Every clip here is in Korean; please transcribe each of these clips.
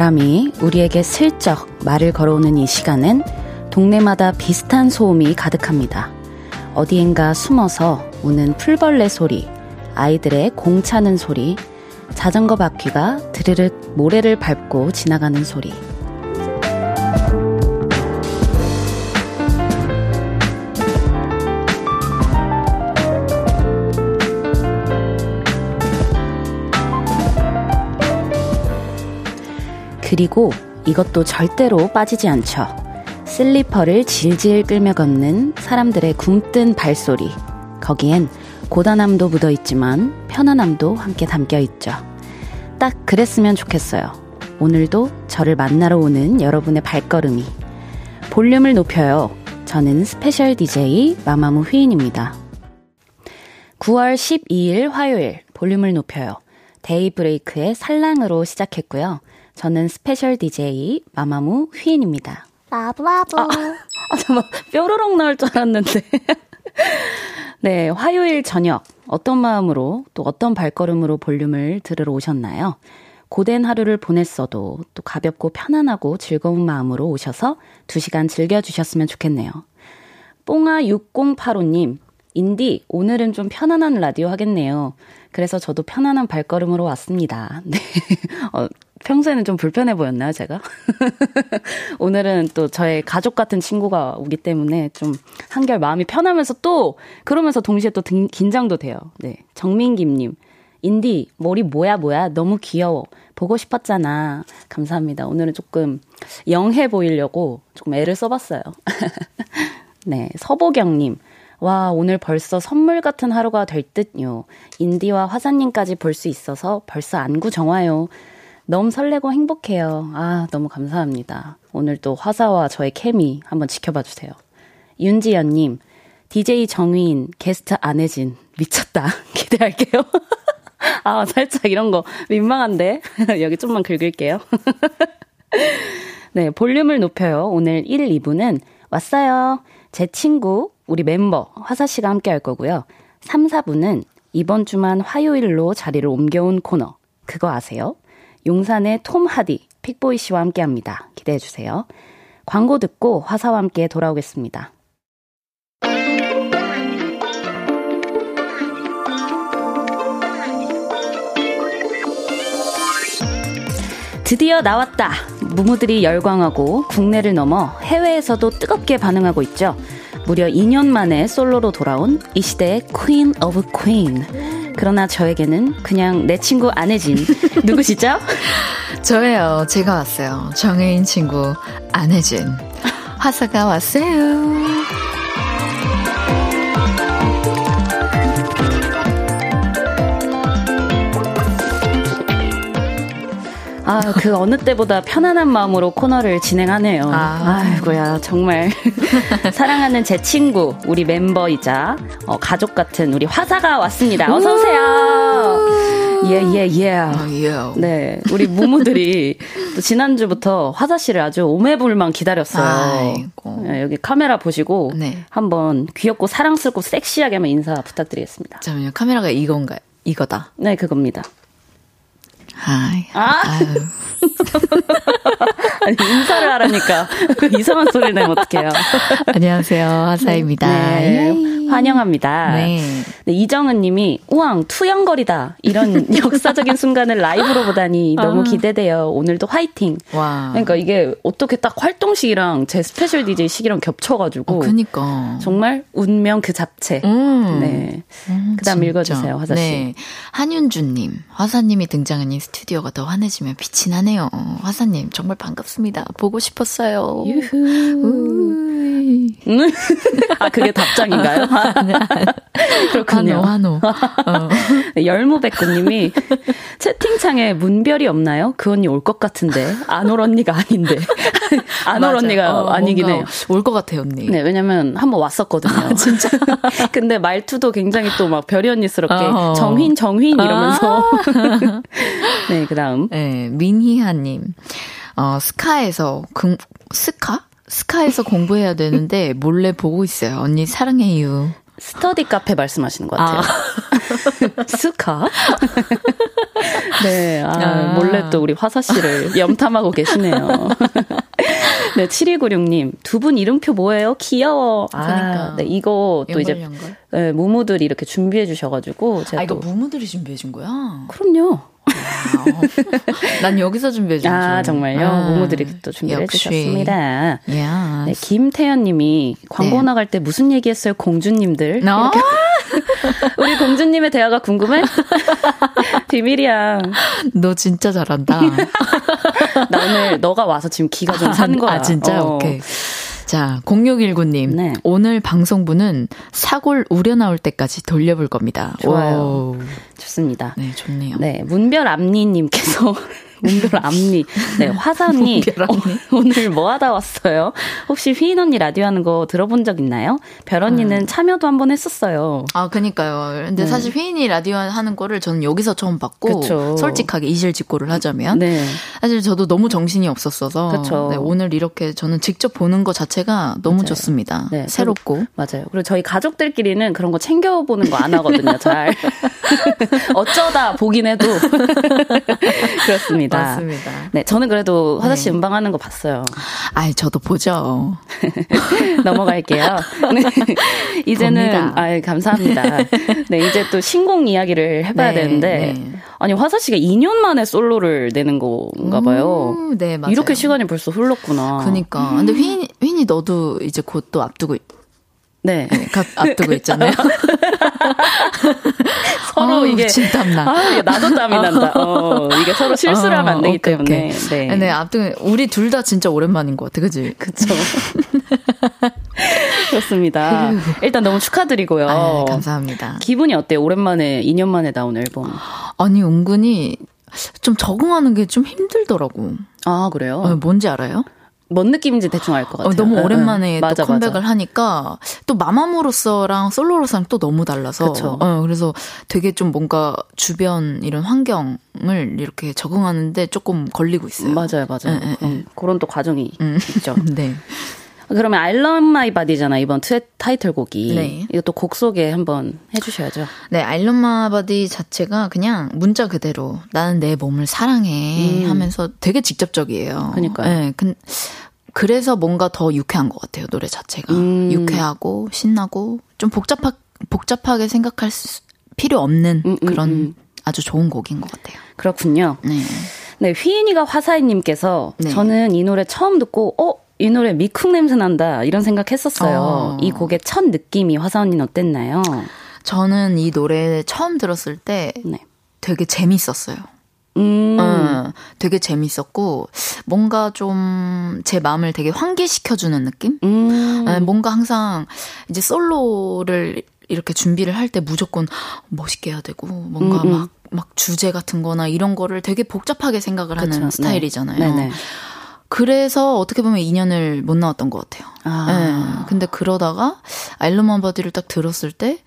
바람이 우리에게 슬쩍 말을 걸어오는 이 시간은 동네마다 비슷한 소음이 가득합니다. 어디엔가 숨어서 우는 풀벌레 소리, 아이들의 공 차는 소리, 자전거 바퀴가 드르륵 모래를 밟고 지나가는 소리. 그리고 이것도 절대로 빠지지 않죠. 슬리퍼를 질질 끌며 걷는 사람들의 굼뜬 발소리. 거기엔 고단함도 묻어있지만 편안함도 함께 담겨있죠. 딱 그랬으면 좋겠어요. 오늘도 저를 만나러 오는 여러분의 발걸음이. 볼륨을 높여요. 저는 스페셜 DJ 마마무 휘인입니다. 9월 12일 화요일 볼륨을 높여요. 데이브레이크의 살랑으로 시작했고요. 저는 스페셜 DJ 마마무 휘인입니다. 마마무. 잠깐만, 뾰로롱 나올 줄 알았는데. 네, 화요일 저녁 어떤 마음으로 또 어떤 발걸음으로 볼륨을 들으러 오셨나요? 고된 하루를 보냈어도 또 가볍고 편안하고 즐거운 마음으로 오셔서 2시간 즐겨주셨으면 좋겠네요. 뽕아6085님, 인디 오늘은 좀 편안한 라디오 하겠네요. 그래서 저도 편안한 발걸음으로 왔습니다. 네, 평소에는 좀 불편해 보였나요, 제가? 오늘은 또 저의 가족 같은 친구가 오기 때문에 좀 한결 마음이 편하면서 또 그러면서 동시에 또 긴장도 돼요. 네, 정민김님, 인디 머리 뭐야 너무 귀여워 보고 싶었잖아. 감사합니다. 오늘은 조금 영해 보이려고 조금 애를 써봤어요. 네, 서보경님, 와, 오늘 벌써 선물 같은 하루가 될 듯요. 인디와 화사님까지 볼 수 있어서 벌써 안구 정화요. 너무 설레고 행복해요. 아, 너무 감사합니다. 오늘 또 화사와 저의 케미 한번 지켜봐 주세요. 윤지연님, DJ 정의인, 게스트 안혜진, 미쳤다. 기대할게요. 아, 살짝 이런 거 민망한데? 여기 좀만 긁을게요. 네, 볼륨을 높여요. 오늘 1, 2부는 왔어요. 제 친구, 우리 멤버 화사 씨가 함께 할 거고요. 3, 4부는 이번 주만 화요일로 자리를 옮겨온 코너. 그거 아세요? 용산의 톰 하디, 픽보이 씨와 함께합니다. 기대해주세요. 광고 듣고 화사와 함께 돌아오겠습니다. 드디어 나왔다! 무무들이 열광하고 국내를 넘어 해외에서도 뜨겁게 반응하고 있죠. 무려 2년 만에 솔로로 돌아온 이 시대의 퀸 오브 퀸. 그러나 저에게는 그냥 내 친구 안혜진. 누구시죠? 저예요. 제가 왔어요. 정혜인 친구 안혜진. 화사가 왔어요. 아, 그 어느 때보다 편안한 마음으로 코너를 진행하네요. 아이고야, 정말. 사랑하는 제 친구, 우리 멤버이자 가족 같은 우리 화사가 왔습니다. 어서 오세요. 예. 네, 우리 무무들이 또 지난주부터 화사 씨를 아주 오매불만 기다렸어요. 아이고. 여기 카메라 보시고 네. 한번 귀엽고 사랑스럽고 섹시하게 한번 인사 부탁드리겠습니다. 잠시만요. 카메라가 이건가요? 이거다. 네, 그겁니다. 하이. 아니, 인사를 하라니까. 이상한 소리를 내면 어떡해요. 안녕하세요. 화사입니다. 네, 환영합니다. 네. 네, 이정은 님이, 우왕, 투영거리다. 이런 역사적인 순간을 라이브로 보다니 너무 기대돼요. 오늘도 화이팅. 와. 그러니까 이게 어떻게 딱 활동식이랑 제 스페셜 DJ 시기랑 겹쳐가지고. 그니까. 정말 운명 그 자체. 네. 그 다음 읽어주세요, 화사씨. 네. 한윤주님, 화사님이 등장하니 스튜디오가 더 환해지면 빛이 나네요. 화사님, 정말 반갑습니다. 보고 싶었어요. 유후. 아, 그게 답장인가요? 그렇군요. 환호. 열무백구님이 채팅창에 문별이 없나요? 그 언니 올 것 같은데. 안 올 언니가 아닌데. 안 올 언니가 아니긴 해요. 올 것 같아요, 언니. 네, 왜냐면 한번 왔었거든요. 아, 진짜. 근데 말투도 굉장히 또 막 별이 언니스럽게 정흰 이러면서. 네, 그 다음. 네, 민희하님. 스카에서 공부해야 되는데 몰래 보고 있어요. 언니 사랑해요. 스터디 카페 말씀하시는 것 같아요. 스카? 네, 아, 몰래 또 우리 화사 씨를 염탐하고 계시네요. 네, 7296님. 두 분 이름표 뭐예요? 귀여워. 아, 그러니까. 네, 이거 또 연결, 이제 연결. 네, 무무들이 이렇게 준비해 주셔가지고. 제가 아, 이거 또, 무무들이 준비해 준 거야? 그럼요. 난 여기서 준비해 준 줄. 아, 정말요? 아, 무무들이 또 준비해 주셨습니다. 네, 김태현 님이 광고 네. 나갈 때 무슨 얘기했어요? 공주님들. No? 우리 공주님의 대화가 궁금해? 비밀이야. 너 진짜 잘한다. 나 오늘 너가 와서 지금 기가 좀 산 거야. 아, 진짜? 어. 오케이. 자, 0619님. 네. 오늘 방송부는 사골 우려 나올 때까지 돌려볼 겁니다. 좋아요. 오. 좋습니다. 네, 좋네요. 네, 문별암니님께서. 문별암니. 네, 화산이. 오늘 뭐 하다 왔어요? 혹시 휘인 언니 라디오 하는 거 들어본 적 있나요? 별 언니는 참여도 한번 했었어요. 아, 그니까요. 근데 사실 휘인이 라디오 하는 거를 저는 여기서 처음 봤고. 그쵸. 솔직하게 이실직고를 하자면. 네. 사실 저도 너무 정신이 없었어서. 네, 오늘 이렇게 저는 직접 보는 거 자체가 너무 맞아요. 좋습니다. 네, 새롭고. 맞아요. 그리고 저희 가족들끼리는 그런 거 챙겨보는 거 안 하거든요, 잘. 어쩌다 보긴 해도. 그렇습니다. 맞습니다. 네, 저는 그래도 화사 씨 네. 음방하는 거 봤어요. 아이, 저도 보죠. 넘어갈게요. 네, 이제는, 아이, 감사합니다. 네, 이제 또 신곡 이야기를 해봐야 네, 되는데. 네. 아니, 화사 씨가 2년 만에 솔로를 내는 건가 봐요. 네, 맞아요. 이렇게 시간이 벌써 흘렀구나. 그니까. 근데 휘인이 너도 이제 곧 또 앞두고 네. 각 앞두고 있잖아요. 서로 이게. 땀나. 아, 나도 땀이 난다. 어, 이게 서로 실수를 하면 안 되기 오케이, 때문에. 오케이. 네. 네, 앞두고, 우리 둘 다 진짜 오랜만인 것 같아. 그치? 그쵸. 그렇습니다. 일단 너무 축하드리고요. 아유, 감사합니다. 기분이 어때요? 오랜만에, 2년 만에 나온 앨범. 아니, 은근히 좀 적응하는 게 좀 힘들더라고. 아, 그래요? 어, 뭔지 알아요? 뭔 느낌인지 대충 알 것 같아요. 너무 오랜만에 또 맞아, 컴백을 맞아. 하니까 또 마마무로서랑 솔로로서랑 또 너무 달라서 그래서 되게 좀 뭔가 주변 이런 환경을 이렇게 적응하는데 조금 걸리고 있어요. 맞아요. 맞아요. 그런 또 과정이 있죠. 네. 그러면 I Love My Body잖아, 이번 타이틀곡이. 네. 이것도 곡 소개 한번 해주셔야죠. 네, I Love My Body 자체가 그냥 문자 그대로 나는 내 몸을 사랑해 하면서 되게 직접적이에요. 그러니까요. 네, 그래서 뭔가 더 유쾌한 것 같아요, 노래 자체가. 유쾌하고 신나고 좀 복잡하게 생각할 필요 없는 그런 아주 좋은 곡인 것 같아요. 그렇군요. 네, 네, 휘인이가 화사이님께서 네. 저는 이 노래 처음 듣고 이 노래 미쿵 냄새 난다 이런 생각했었어요. 이 곡의 첫 느낌이 화사 언니는 어땠나요? 저는 이 노래 처음 들었을 때 네. 되게 재밌었어요. 되게 재밌었고 뭔가 좀 제 마음을 되게 환기시켜주는 느낌? 뭔가 항상 이제 솔로를 이렇게 준비를 할 때 무조건 멋있게 해야 되고 뭔가 막 주제 같은 거나 이런 거를 되게 복잡하게 생각을 그쵸? 하는 스타일이잖아요. 네. 네네. 그래서 어떻게 보면 2년을 못 나왔던 것 같아요. 아. 네. 근데 그러다가 I Love My Body를 딱 들었을 때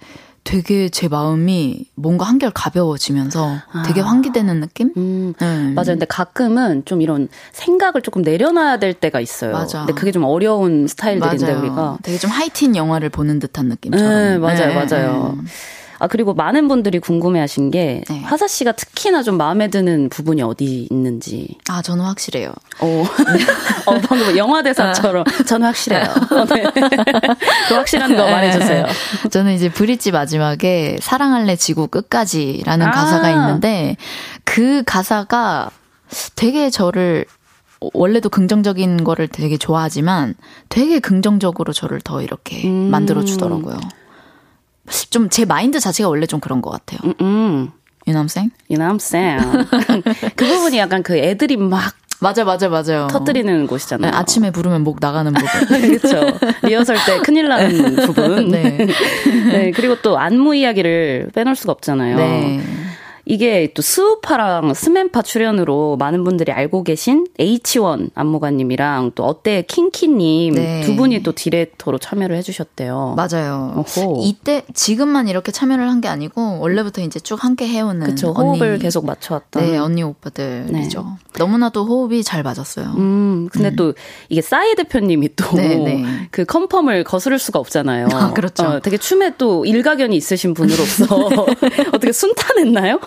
되게 제 마음이 뭔가 한결 가벼워지면서 되게 환기되는 느낌? 맞아요. 근데 가끔은 좀 이런 생각을 조금 내려놔야 될 때가 있어요. 맞아. 근데 그게 좀 어려운 스타일들인데 맞아요. 우리가. 되게 좀 하이틴 영화를 보는 듯한 느낌처럼. 네, 맞아요. 네. 맞아요. 아, 그리고 많은 분들이 궁금해하신 게 네. 화사 씨가 특히나 좀 마음에 드는 부분이 어디 있는지. 아, 저는 확실해요. 오, 방금 영화 대사처럼 저는 확실해요. 네. 그 확실한 거 말해주세요. 저는 이제 브릿지 마지막에 사랑할래 지구 끝까지라는 가사가 있는데 그 가사가 되게 저를 원래도 긍정적인 거를 되게 좋아하지만 되게 긍정적으로 저를 더 이렇게 만들어주더라고요. 좀 제 마인드 자체가 원래 좀 그런 것 같아요. You know what I'm saying? You know what I'm saying. 그 부분이 약간 그 애들이 막 맞아요. 터뜨리는 곳이잖아요. 네, 아침에 부르면 목 나가는 부분. 그렇죠. 리허설 때 큰일 나는 부분. 네. 네. 그리고 또 안무 이야기를 빼놓을 수가 없잖아요. 네. 이게 또 스우파랑 스맨파 출연으로 많은 분들이 알고 계신 H1 안무가님이랑 또 어때 킹키님 네. 두 분이 또 디렉터로 참여를 해주셨대요. 맞아요. 어허. 이때 지금만 이렇게 참여를 한 게 아니고 원래부터 이제 쭉 함께 해오는 그쵸, 호흡을 언니. 계속 맞춰왔던 네, 언니 오빠들이죠. 네. 너무나도 호흡이 잘 맞았어요. 근데 또 이게 싸이 대표님이 또 그 컨펌을 거스를 수가 없잖아요. 아, 그렇죠. 되게 춤에 또 일가견이 있으신 분으로서 어떻게 순탄했나요?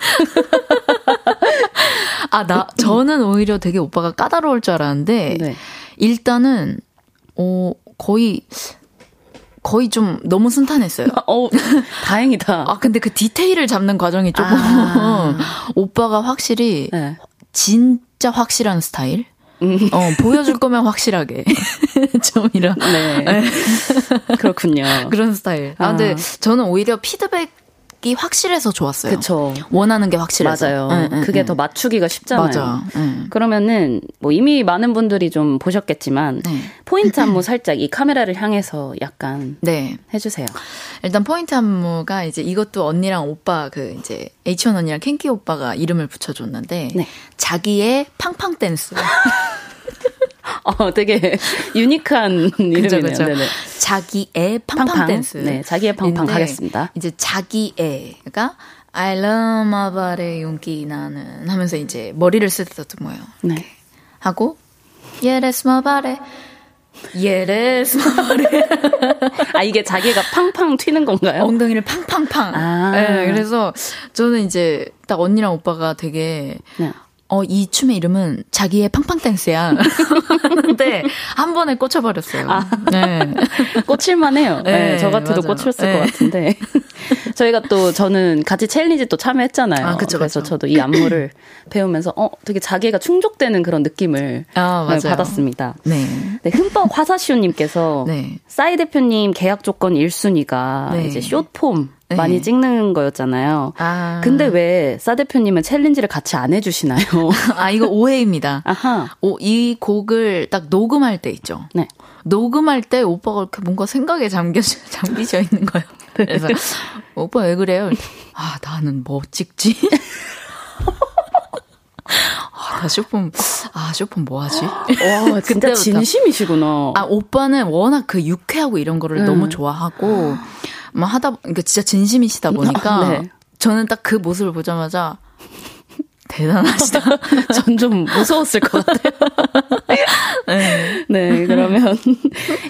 아, 저는 오히려 되게 오빠가 까다로울 줄 알았는데, 네. 일단은, 거의 좀 너무 순탄했어요. 다행이다. 아, 근데 그 디테일을 잡는 과정이 조금, 오빠가 확실히, 네. 진짜 확실한 스타일? 보여줄 거면 확실하게. 좀 이런. 네. 네. 그렇군요. 그런 스타일. 아, 근데 저는 오히려 피드백이 확실해서 좋았어요. 그쵸. 원하는 게 확실해서. 맞아요. 그게 더 맞추기가 쉽잖아요. 맞아. 그러면은, 뭐 이미 많은 분들이 좀 보셨겠지만, 네. 포인트 안무 살짝 이 카메라를 향해서 약간. 네. 해주세요. 일단 포인트 안무가 이제 이것도 언니랑 오빠 그 이제 H1 언니랑 킹키 오빠가 이름을 붙여줬는데, 네. 자기의 팡팡 댄스. 되게 유니크한 이름이네요. 그쵸. 네네. 자기의 팡팡 댄스. 네, 자기의 팡팡 가겠습니다. 이제 자기애가 I love my body 용기 나는 하면서 이제 머리를 쓸 때도 뭐예요. 네. 하고 Yeah, that's my body. Yeah, that's my body. 아, 이게 자기가 팡팡 튀는 건가요? 엉덩이를 팡팡팡. 아. 네, 그래서 저는 이제 딱 언니랑 오빠가 되게 네. 이 춤의 이름은 자기의 팡팡 댄스야. 근데 한 번에 꽂혀버렸어요. 아, 네. 꽂힐만 해요. 네, 네, 저 같아도 맞아요. 꽂혔을 네. 것 같은데. 저희가 또 저는 같이 챌린지 또 참여했잖아요. 아, 그쵸, 그래서 그쵸. 저도 이 안무를 배우면서 되게 자기가 충족되는 그런 느낌을 네, 받았습니다. 네. 네, 흠뻑 화사시오님께서 네. 싸이 대표님 계약 조건 1순위가 네. 이제 숏폼. 네. 많이 찍는 거였잖아요. 아. 근데 왜 싸 대표님은 챌린지를 같이 안 해주시나요? 아, 이거 오해입니다. 아하. 이 곡을 딱 녹음할 때 있죠. 네. 녹음할 때 오빠가 이렇게 뭔가 생각에 잠기져 있는 거예요. 그래서 오빠 왜 그래요? 아, 나는 뭐 찍지? 쇼폼 뭐 하지? 와, 진짜 진심이시구나. 아, 오빠는 워낙 그 유쾌하고 이런 거를 너무 좋아하고, 막 그러니까 진짜 진심이시다 보니까, 네. 저는 딱 그 모습을 보자마자, 대단하시다. 전 좀 무서웠을 것 같아요. 네. 네, 그러면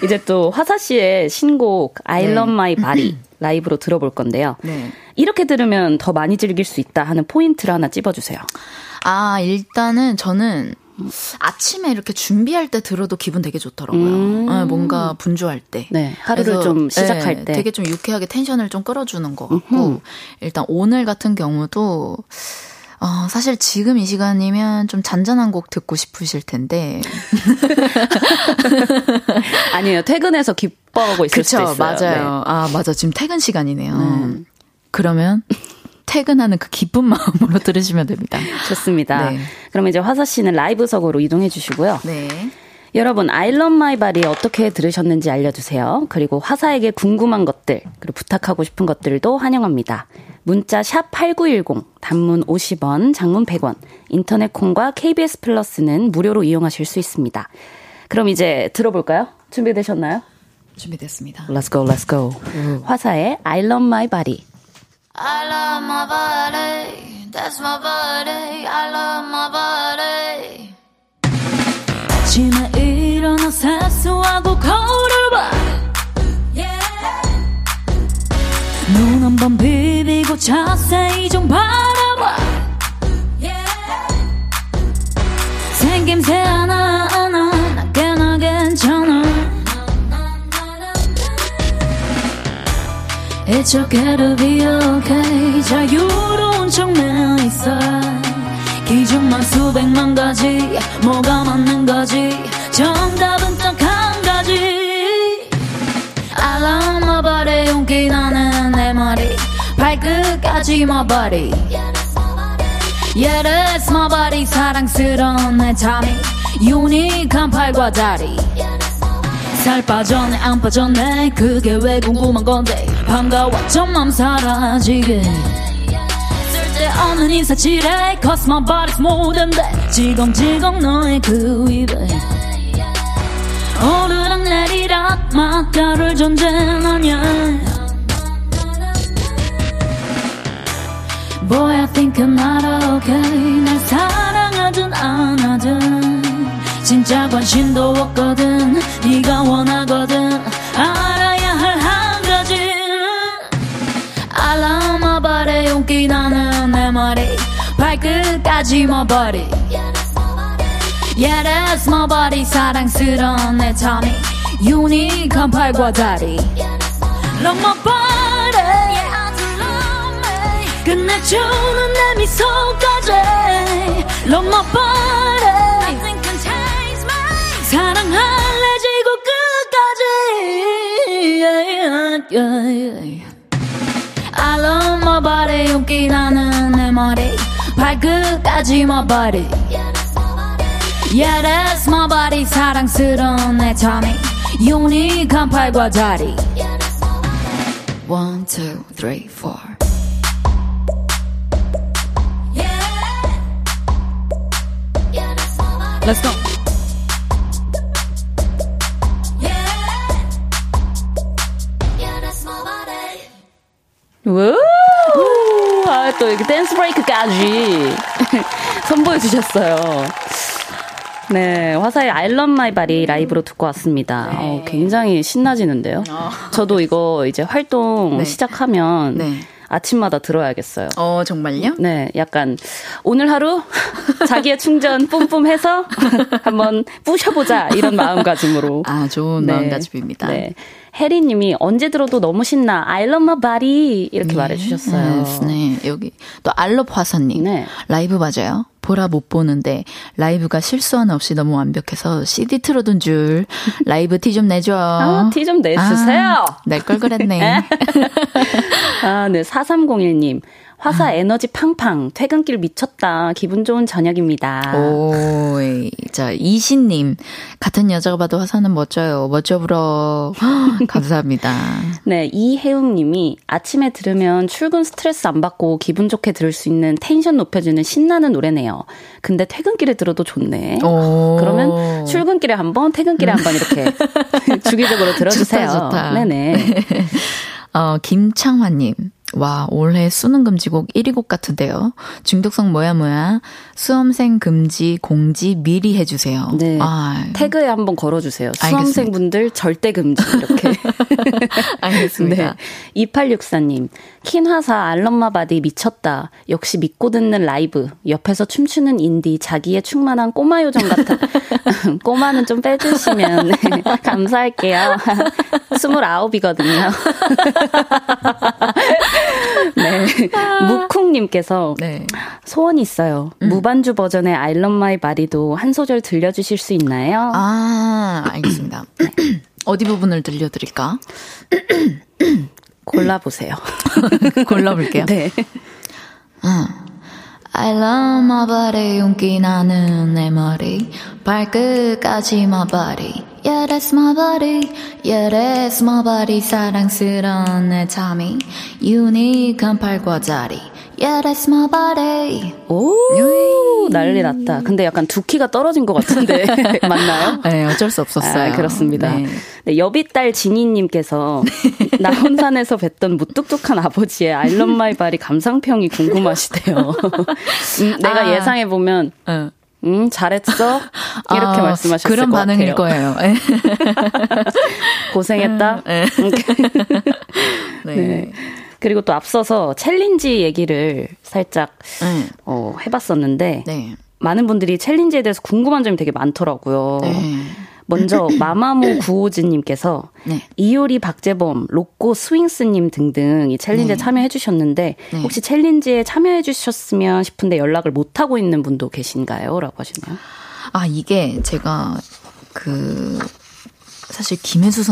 이제 또 화사 씨의 신곡, I 네. Love My Body 라이브로 들어볼 건데요. 네. 이렇게 들으면 더 많이 즐길 수 있다 하는 포인트를 하나 찝어주세요. 아, 일단은 저는 아침에 이렇게 준비할 때 들어도 기분 되게 좋더라고요. 네, 뭔가 분주할 때. 네, 하루를 좀 시작할 네, 때. 되게 좀 유쾌하게 텐션을 좀 끌어주는 것 같고, 일단 오늘 같은 경우도, 사실 지금 이 시간이면 좀 잔잔한 곡 듣고 싶으실 텐데. 아니에요. 퇴근해서 기뻐하고 있을 수도 있어요. 맞아요. 네. 아, 맞아. 지금 퇴근 시간이네요. 그러면 퇴근하는 그 기쁜 마음으로 들으시면 됩니다. 좋습니다. 네. 그럼 이제 화사 씨는 라이브석으로 이동해 주시고요. 네. 여러분, I Love My Body 어떻게 들으셨는지 알려주세요. 그리고 화사에게 궁금한 것들, 그리고 부탁하고 싶은 것들도 환영합니다. 문자 샵 8910, 단문 50원, 장문 100원, 인터넷 콩과 KBS 플러스는 무료로 이용하실 수 있습니다. 그럼 이제 들어볼까요? 준비되셨나요? 준비됐습니다. Let's go, let's go. 화사의 I Love My Body. I love my body, that's my body, I love my body. 아침에 일어나 세수하고 거울을 봐. Yeah. 눈 한 번 비비고 자세히 좀 바라봐. Yeah. 생김새 하나하나 낮게 나 괜찮아. It's okay to be okay. 자유로운 척 매여 있어. 기준만 수백만 가지. 뭐가 맞는 거지. 정답은 딱 한 가지. I love my body. 용기 나는 내 머리. 발끝까지 my body. Yeah, that's my body. 사랑스러운 내 tummy. 유니크한 팔과 다리. 살 빠졌네 안 빠졌네 그게 왜 궁금한 건데 반가워 점만 사라지게 쓸데없는 인사치레 Cause my body's more than that 지공지공 너의 그 입에 오르락 내리락 막 다를 존재하냐 Boy I think I'm not okay 날 사랑하든 안 하든 진짜 관심도 없거든 네가 원하거든 알아야 할 한 가지 I love my body 용기 나는 내 머리 발 발 끝까지 머버리 Yeah that's my body 사랑스러운 내 tummy 유니콘 팔과 다리 Love my body Yeah I do love me 끝내주는 내 미소까지 Love my body Nothing can change me 사랑할래 지구 끝까지 yeah, yeah, yeah, yeah. I love my body 웃기라는 내 머리 발끝까지 my body Yeah that's my body 사랑스러운 내 tummy 유니콘 팔과 다리 1, 2, 3, 4 Yeah Yeah that's my body Let's go 우! 아, 또 이렇게 댄스 브레이크까지 선보여주셨어요. 네, 화사의 I Love My Body 라이브로 듣고 왔습니다. 네. 굉장히 신나지는데요. 저도 이거 이제 활동 네. 시작하면 네. 아침마다 들어야겠어요. 정말요? 네, 약간 오늘 하루 자기의 충전 뿜뿜해서 한번 부셔보자 이런 마음가짐으로. 아, 좋은 네. 마음가짐입니다. 네. 혜리님이 언제 들어도 너무 신나 I love my body 이렇게 네. 말해주셨어요. 네, 여기 또 알럽화사님 네. 라이브 맞아요. 보라 못 보는데 라이브가 실수 하나 없이 너무 완벽해서 CD 틀어둔 줄 라이브 티 좀 내줘. 아, 티 좀 내주세요. 아, 낼 걸 그랬네. 아, 네 4301님. 화사 에너지 팡팡 퇴근길 미쳤다 기분 좋은 저녁입니다. 오이 자 이신님 같은 여자가 봐도 화사는 멋져요 멋져 불어 감사합니다. 네 이혜웅님이 아침에 들으면 출근 스트레스 안 받고 기분 좋게 들을 수 있는 텐션 높여주는 신나는 노래네요. 근데 퇴근길에 들어도 좋네. 오. 그러면 출근길에 한번 퇴근길에 한번 이렇게 주기적으로 들어주세요. 좋다, 좋다. 네네. 김창환님. 와, 올해 수능 금지곡 1위 곡 같은데요. 중독성 뭐야. 수험생 금지 공지 미리 해주세요. 네. 아. 태그에 한번 걸어주세요. 수험생분들 절대 금지 이렇게. 알겠습니다. 네. 2864님. 킨화사 알럼마바디 미쳤다. 역시 믿고 듣는 라이브. 옆에서 춤추는 인디 자기의 충만한 꼬마 요정 같아. 꼬마는 좀 빼주시면 네. 감사할게요. 29이거든요. 네. 무쿵님께서 네. 소원이 있어요. 무반주 버전의 I Love My Body도 한 소절 들려주실 수 있나요? 아, 알겠습니다. 네. 어디 부분을 들려드릴까? 골라보세요. 골라볼게요. 네. I love my body 용기 나는 내 머리 발끝까지 my body Yeah that's my body Yeah that's my body 사랑스러운 내 tummy 유니콘 팔과 다리 Yeah that's my body 오 요이. 난리 났다. 근데 약간 두 키가 떨어진 것 같은데 맞나요? 네 어쩔 수 없었어요. 아, 그렇습니다. 네. 네, 여비딸 지니님께서 나 혼산에서 뵀던 무뚝뚝한 아버지의 I love my body 감상평이 궁금하시대요. 내가 아. 예상해보면 잘했어? 이렇게 말씀하셨을 그런 것 같아요. 그런 반응일 거예요. 고생했다? 네. 네. 그리고 또 앞서서 챌린지 얘기를 살짝 해봤었는데 네. 많은 분들이 챌린지에 대해서 궁금한 점이 되게 많더라고요. 네. 먼저 마마무 구호진님께서 네. 이효리, 박재범, 로꼬, 스윙스님 등등 이 챌린지에 네. 참여해 주셨는데 네. 혹시 챌린지에 참여해 주셨으면 싶은데 연락을 못하고 있는 분도 계신가요? 라고 하시네요. 아 이게 제가 사실 김혜수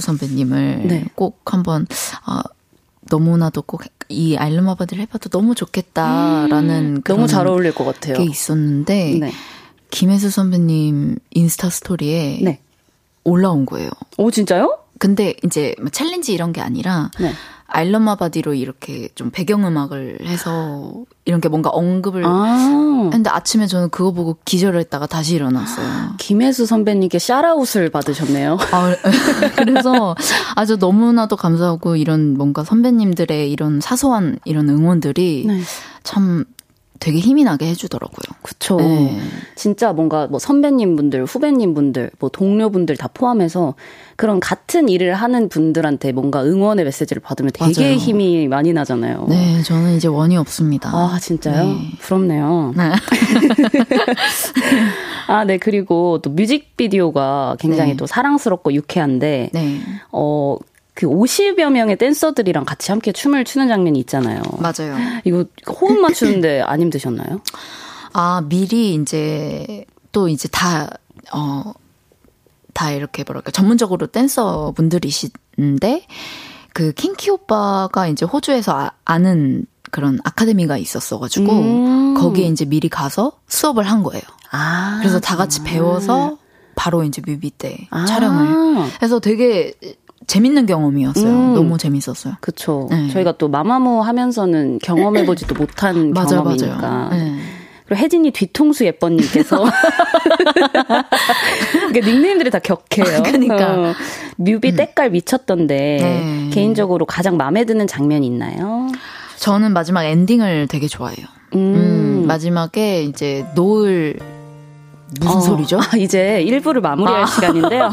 선배님을 네. 꼭 한번 너무나도 꼭 이 알름아바디를 해봐도 너무 좋겠다라는 너무 잘 어울릴 것 같아요. 게 있었는데 네. 김혜수 선배님 인스타 스토리에 네. 올라온 거예요. 오, 진짜요? 근데 이제 챌린지 이런 게 아니라 네. I Love My Body로 이렇게 좀 배경음악을 해서 이런 게 뭔가 언급을 했는데 아침에 저는 그거 보고 기절을 했다가 다시 일어났어요. 김혜수 선배님께 샤라웃을 받으셨네요. 아, 그래서 아주 너무나도 감사하고 이런 뭔가 선배님들의 이런 사소한 이런 응원들이 네. 참 되게 힘이 나게 해주더라고요. 그쵸. 네. 진짜 뭔가 뭐 선배님 분들, 후배님 분들, 뭐 동료분들 다 포함해서 그런 같은 일을 하는 분들한테 뭔가 응원의 메시지를 받으면 되게 맞아요. 힘이 많이 나잖아요. 네, 저는 이제 원이 없습니다. 아, 진짜요? 네. 부럽네요. 네. 아, 네. 그리고 또 뮤직비디오가 굉장히 네. 또 사랑스럽고 유쾌한데, 네. 그 50여 명의 댄서들이랑 같이 함께 춤을 추는 장면이 있잖아요. 맞아요. 이거 호흡 맞추는데 안 힘드셨나요? 아, 미리 이제 또 이제 다 이렇게 뭐랄까 전문적으로 댄서분들이신데 그 킹키 오빠가 이제 호주에서 아는 그런 아카데미가 있었어가지고 거기에 이제 미리 가서 수업을 한 거예요. 아, 그래서 다 같이 배워서 바로 이제 뮤비 때 촬영을 해서 되게 재밌는 경험이었어요. 너무 재밌었어요. 그쵸. 네. 저희가 또 마마무 하면서는 경험해보지도 못한 맞아, 경험이니까. 맞아요. 네. 그리고 혜진이 뒤통수 예뻐님께서 그러니까 닉네임들이 다 격해요. 그러니까 뮤비 때깔 미쳤던데 네. 개인적으로 가장 마음에 드는 장면이 있나요? 저는 마지막 엔딩을 되게 좋아해요. 마지막에 이제 노을 무슨 소리죠? 아, 이제 1부를 마무리할 시간인데요.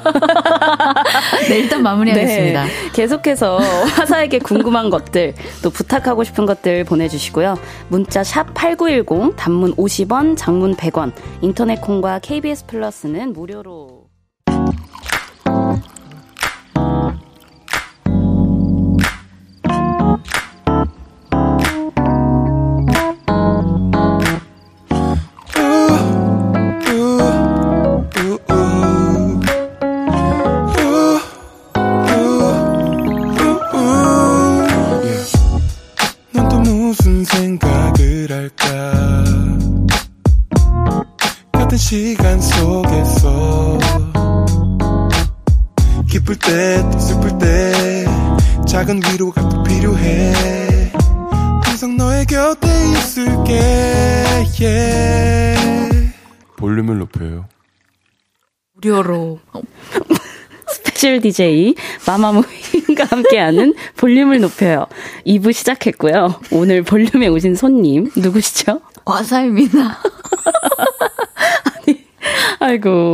네, 일단 마무리하겠습니다. 네, 계속해서 화사에게 궁금한 것들, 또 부탁하고 싶은 것들 보내주시고요. 문자 샵 8910, 단문 50원, 장문 100원, 인터넷 콩과 KBS 플러스는 무료로. 시간 속에서 기쁠 때 또 슬플 때 작은 위로가 또 필요해. 항상 너의 곁에 있을게. yeah. 볼륨을 높여요. 무료로 스페셜 DJ 마마무 휘인과 함께하는 볼륨을 높여요. 2부 시작했고요. 오늘 볼륨에 오신 손님 누구시죠? 화사입니다. 아이고.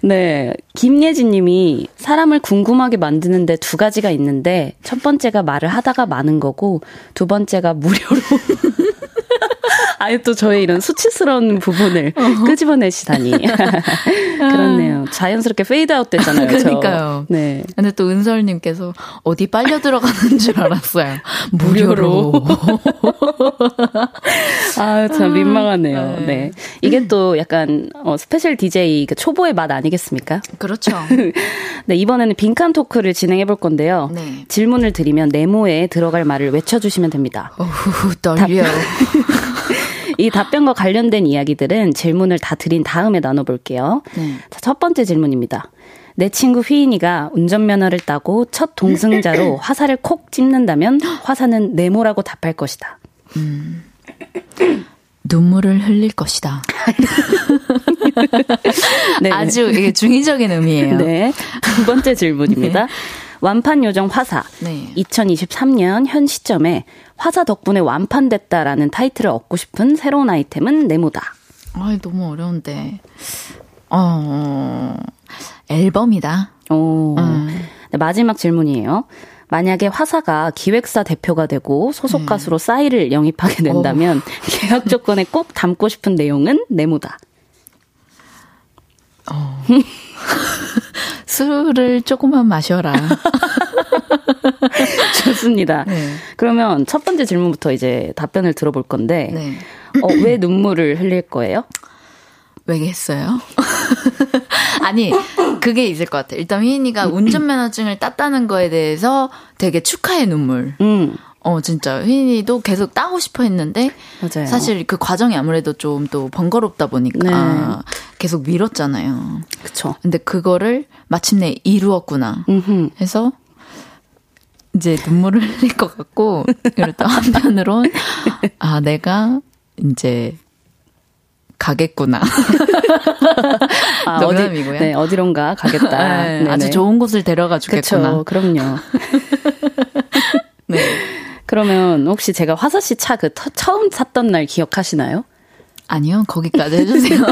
네. 김예진 님이 사람을 궁금하게 만드는데 두 가지가 있는데 첫 번째가 말을 하다가 마는 거고 두 번째가 무료로. 아니 또 저의 이런 수치스러운 부분을 끄집어내시다니. 그렇네요. 자연스럽게 페이드아웃 됐잖아요. 그러니까요. 저. 네. 근데 또 은설 님께서 어디 빨려 들어가는 줄 알았어요. 무료로. 아, 참 민망하네요. 네. 네. 이게 또 약간 스페셜 DJ 그 초보의 맛 아니겠습니까? 그렇죠. 네, 이번에는 빈칸 토크를 진행해 볼 건데요. 네. 질문을 드리면 네모에 들어갈 말을 외쳐 주시면 됩니다. 오후 떨려요. 이 답변과 관련된 이야기들은 질문을 다 드린 다음에 나눠볼게요. 자, 첫 번째 질문입니다. 내 친구 휘인이가 운전면허를 따고 첫 동승자로 화사를 콕 찝는다면 화사는 네모라고 답할 것이다. 눈물을 흘릴 것이다. 네. 아주 이게 중의적인 의미예요. 네. 두 번째 질문입니다. 네. 완판 요정 화사. 네. 2023년 현 시점에 화사 덕분에 완판됐다라는 타이틀을 얻고 싶은 새로운 아이템은 네모다. 아, 너무 어려운데. 앨범이다. 오. 네, 마지막 질문이에요. 만약에 화사가 기획사 대표가 되고 소속 가수로 싸이를 영입하게 된다면 계약 조건에 꼭 담고 싶은 내용은 네모다. 술을 조금만 마셔라. 좋습니다. 네. 그러면 첫 번째 질문부터 이제 답변을 들어볼 건데 네. 왜 눈물을 흘릴 거예요? 왜겠어요? 아니 그게 있을 것 같아. 일단 휘인이가 운전면허증을 땄다는 거에 대해서 되게 축하의 눈물. 진짜 휘인이도 계속 따고 싶어 했는데 맞아요. 사실 그 과정이 아무래도 좀 또 번거롭다 보니까 계속 미뤘잖아요. 그쵸. 근데 그거를 마침내 이루었구나 해서 이제 눈물을 흘릴 것 같고 그리고 또 한편으론 아 내가 이제 가겠구나. 아, 농담이고요. 네, 어디론가 가겠다. 네, 아주 좋은 곳을 데려가 주겠구나. 그쵸, 그럼요. 네. 그러면 혹시 제가 화사 씨 차 그 처음 샀던 날 기억하시나요? 아니요, 거기까지 해주세요.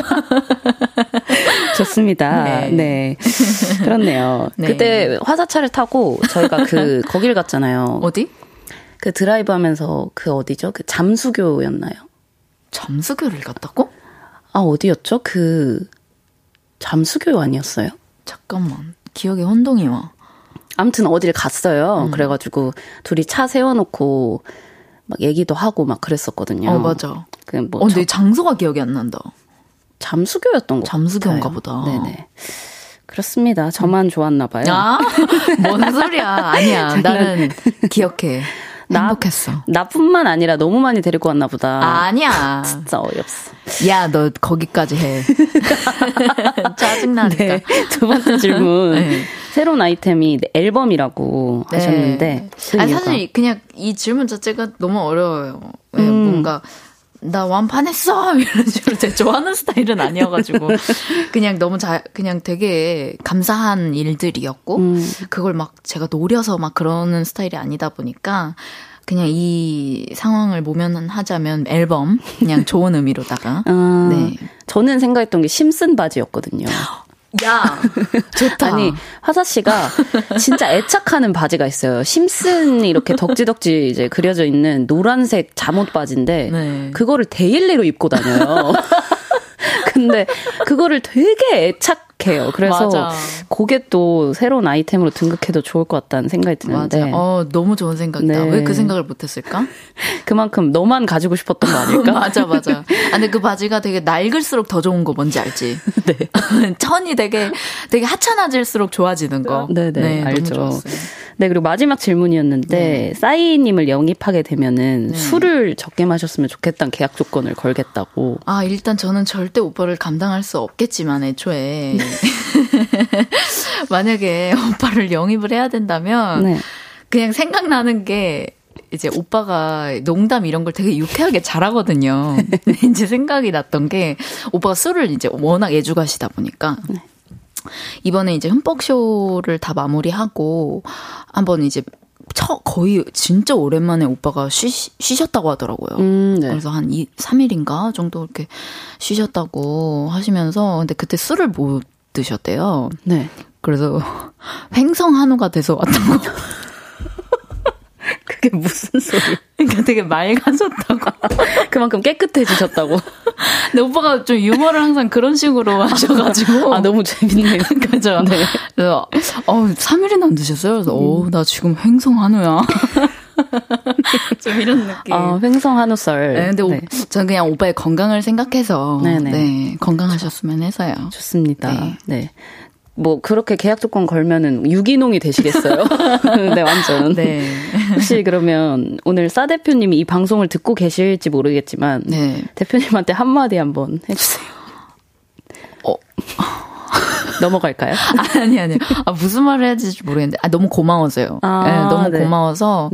좋습니다. 네. 네. 그렇네요. 네. 그때 화사차를 타고 저희가 그, 거길 갔잖아요. 어디? 그 드라이브 하면서 그 어디죠? 그 잠수교였나요? 잠수교를 갔다고? 아, 어디였죠? 그, 잠수교 아니었어요? 잠깐만. 기억에 혼동이 와. 아무튼 어딜 갔어요. 그래가지고 둘이 차 세워놓고 막 얘기도 하고 막 그랬었거든요. 어, 맞아. 그 뭐 근데 장소가 기억이 안 난다. 잠수교였던 거. 잠수교인가 보다. 네네. 그렇습니다. 저만 좋았나 봐요. 아, 뭔 소리야. 아니야. 나는 기억해. 행복했어. 나뿐만 아니라 너무 많이 데리고 왔나 보다. 아, 아니야. 진짜 어이없어. 야, 너 거기까지 해. 짜증나니까. 네, 두 번째 질문. 네. 새로운 아이템이 앨범이라고 네. 하셨는데. 아니, 사실 그냥 이 질문 자체가 너무 어려워요. 뭔가 나 완판했어! 이런 식으로 제가 좋아하는 스타일은 아니어가지고. 그냥 너무 그냥 되게 감사한 일들이었고, 그걸 막 제가 노려서 막 그러는 스타일이 아니다 보니까, 그냥 이 상황을 모면하자면 앨범, 그냥 좋은 의미로다가. 네. 저는 생각했던 게 심슨 바지였거든요. 야! 좋다. 아니, 화사씨가 진짜 애착하는 바지가 있어요. 심슨 이렇게 덕지덕지 이제 그려져 있는 노란색 잠옷 바지인데, 네. 그거를 데일리로 입고 다녀요. 근데 그거를 되게 애착해요. 그래서 맞아. 그게 또 새로운 아이템으로 등극해도 좋을 것 같다는 생각이 드는데. 맞아. 너무 좋은 생각이다. 네. 왜 그 생각을 못했을까? 그만큼 너만 가지고 싶었던 거 아닐까? 맞아. 아, 근데 그 바지가 되게 낡을수록 더 좋은 거 뭔지 알지? 네. 천이 되게 하찮아질수록 좋아지는 거. 네네, 알죠. 네, 그리고 마지막 질문이었는데 싸이님을 영입하게 되면은 술을 적게 마셨으면 좋겠다는 계약 조건을 걸겠다고. 아, 일단 저는 절대 오빠를 감당할 수 없겠지만 애초에 만약에 오빠를 영입을 해야 된다면 그냥 생각나는 게 이제 오빠가 농담 이런 걸 되게 유쾌하게 잘하거든요. 이제 생각이 났던 게 오빠가 술을 이제 워낙 애주가시다 보니까 이번에 이제 흠뻑쇼를 다 마무리하고 한번 이제 거의 진짜 오랜만에 오빠가 쉬셨다고 하더라고요. 그래서 한 3일인가 정도 이렇게 쉬셨다고 하시면서 근데 그때 술을 못 드셨대요. 네. 그래서 횡성한우가 돼서 왔다고. 그게 무슨 소리야? 그러니까 되게 맑아졌다고. 그만큼 깨끗해지셨다고. 근데 오빠가 좀 유머를 항상 그런 식으로 하셔가지고. 아, 너무 재밌네요. 그죠? 네. 그래서, 3일이나 안 드셨어요? 그래서, 나 지금 횡성한우야. 좀 이런 느낌. 횡성한우썰. 네, 근데 저는 그냥 오빠의 건강을 생각해서. 네네. 네, 건강하셨으면 해서요. 좋습니다. 네. 뭐 그렇게 계약 조건 걸면은 유기농이 되시겠어요? 네, 완전. 네. 혹시 그러면 오늘 싸 대표님이 이 방송을 듣고 계실지 모르겠지만 대표님한테 한마디 한번 해주세요. 넘어갈까요? 아니요. 아, 무슨 말을 해야 될지 모르겠는데 너무 고마워서요. 너무 고마워서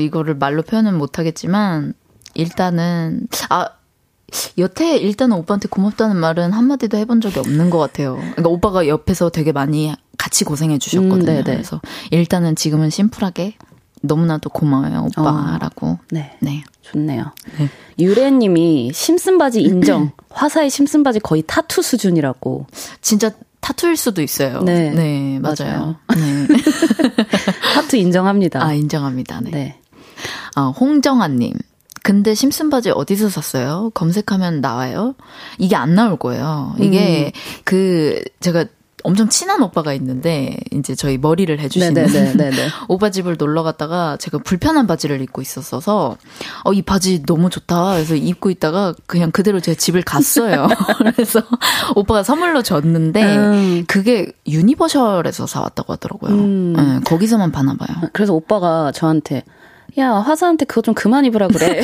이거를 말로 표현은 못하겠지만 일단은 여태 일단은 오빠한테 고맙다는 말은 한마디도 해본 적이 없는 것 같아요. 그러니까 오빠가 옆에서 되게 많이 같이 고생해 주셨거든요. 그래서 일단은 지금은 심플하게 너무나도 고마워요, 오빠라고. 네. 좋네요. 유래님이 심슨바지 인정. 화사의 심슨바지 거의 타투 수준이라고. 진짜 타투일 수도 있어요. 네, 맞아요. 네. 타투 인정합니다. 아, 인정합니다. 네. 홍정아님. 근데 심슨 바지 어디서 샀어요? 검색하면 나와요? 이게 안 나올 거예요. 이게 제가 엄청 친한 오빠가 있는데 이제 저희 머리를 해주시는 오빠 집을 놀러 갔다가 제가 불편한 바지를 입고 있었어서 이 바지 너무 좋다 해서 입고 있다가 그냥 그대로 제가 집을 갔어요. 그래서 오빠가 선물로 줬는데 그게 유니버셜에서 사왔다고 하더라고요. 네, 거기서만 파나 봐요. 그래서 오빠가 저한테 야, 화사한테 그거 좀 그만 입으라 그래.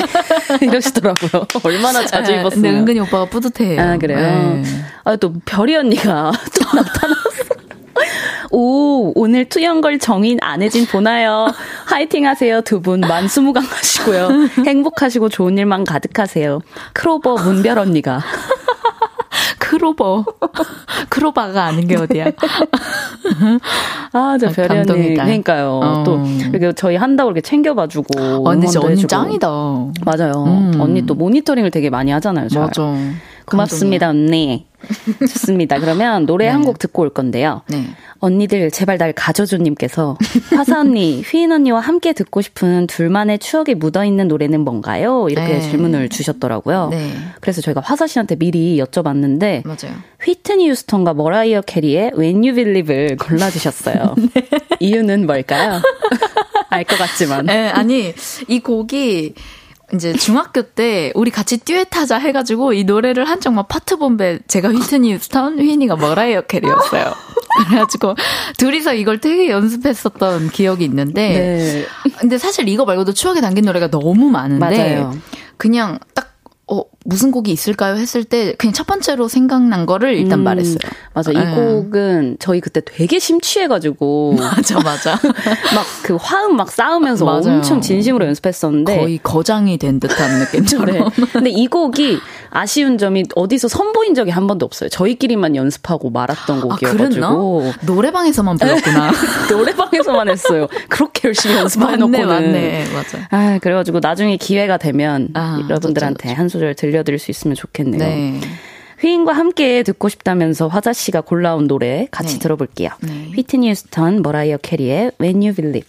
이러시더라고요. 얼마나 자주 입었어요. 근데 은근히 오빠가 뿌듯해요. 아, 그래요? 네. 아, 또 별이 언니가 또 나타났어. 오, 오늘 투영걸 정인 안혜진 보나요? 화이팅 하세요. 두 분 만수무강 하시고요. 행복하시고 좋은 일만 가득하세요. 크로버 문별 언니가. 크로바가 아닌 게 어디야? 아, 저 별의 언니. 그러니까요. 또 이렇게 저희 한다고 이렇게 챙겨봐주고. 언니 진짜 언니 짱이다. 맞아요. 언니 또 모니터링을 되게 많이 하잖아요. 저희. 맞아. 고맙습니다, 언니. 좋습니다. 그러면 노래 네. 한 곡 듣고 올 건데요. 네. 언니들 제발 날 가져줘님께서 화사 언니, 휘인 언니와 함께 듣고 싶은 둘만의 추억이 묻어있는 노래는 뭔가요? 이렇게 네. 질문을 주셨더라고요. 네. 그래서 저희가 화사 씨한테 미리 여쭤봤는데 맞아요. 휘트니 휴스턴과 머라이어 캐리의 When You Believe를 골라주셨어요. 네. 이유는 뭘까요? 알 것 같지만. 네, 아니 이 곡이 이제 중학교 때 우리 같이 듀엣하자 해가지고 이 노래를 한쪽만 파트 본배 제가 휘트니 휴스턴, 휘인이가 머라이어 캐리였어요. 그래가지고 둘이서 이걸 되게 연습했었던 기억이 있는데 네. 근데 사실 이거 말고도 추억에 담긴 노래가 너무 많은데 맞아요. 그냥 딱 무슨 곡이 있을까요? 했을 때 그냥 첫 번째로 생각난 거를 일단 말했어요. 맞아. 이 곡은 저희 그때 되게 심취해가지고 맞아 맞아. 막 그 화음 막 쌓으면서 맞아요. 엄청 진심으로 연습했었는데 거의 거장이 된 듯한 느낌처럼. 네. 근데 이 곡이 아쉬운 점이 어디서 선보인 적이 한 번도 없어요. 저희끼리만 연습하고 말았던 곡이어가지고. 아, 노래방에서만 불렀구나. 노래방에서만 했어요. 그렇게 열심히 연습해놓고는. 맞네 맞아. 아 그래가지고 나중에 기회가 되면 여러분들한테 한 소절 들려드릴 수 있으면 좋겠네요. 네. 휘인과 함께 듣고 싶다면서 화자 씨가 골라온 노래 같이 네. 들어볼게요. 네. 휘트니 휴스턴, 머라이어 캐리의 When You Believe.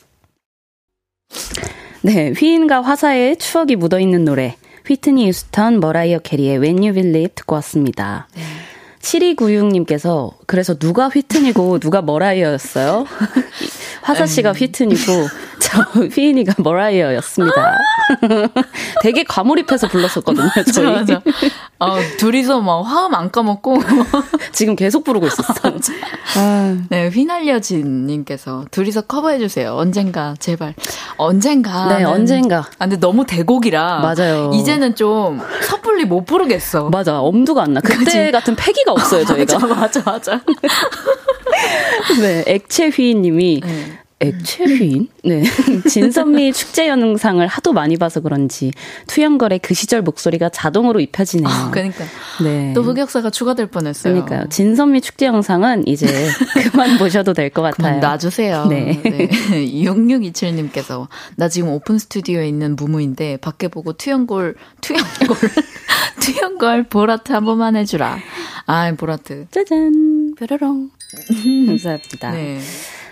네, 휘인과 화사의 추억이 묻어있는 노래 휘트니 휴스턴, 머라이어 캐리의 When You Believe 듣고 왔습니다. 네. 7296님께서 그래서 누가 휘트니고 누가 머라이어였어요? 화사 씨가 휘트니고 저 휘인이가 머라이어였습니다. 되게 과몰입해서 불렀었거든요. 저희. 맞아, 맞아. 둘이서 막 화음 안 까먹고 지금 계속 부르고 있었어. 네, 휘날려진 님께서 둘이서 커버해 주세요. 언젠가 제발. 언젠가. 네, 언젠가. 아, 근데 너무 대곡이라. 맞아요. 이제는 좀 섣불리 못 부르겠어. 맞아. 엄두가 안 나. 그때 그치? 같은 패기가 없어요, 저희가. 맞아, 맞아. 맞아. 네, 액체 휘인님이 네. 액체 휘인? 네, 진선미 축제 영상을 하도 많이 봐서 그런지 투영걸의 그 시절 목소리가 자동으로 입혀지네요. 아, 그러니까. 네. 또 흑역사가 추가될 뻔했어요. 그러니까요. 진선미 축제 영상은 이제 그만 보셔도 될 것 같아요. 그만 놔주세요. 네. 네. 6627님께서 나 지금 오픈 스튜디오에 있는 무무인데 밖에 보고 투영걸 보라트 한 번만 해주라. 아, 보라트. 짜잔, 뾰로롱. 감사합니다. 네.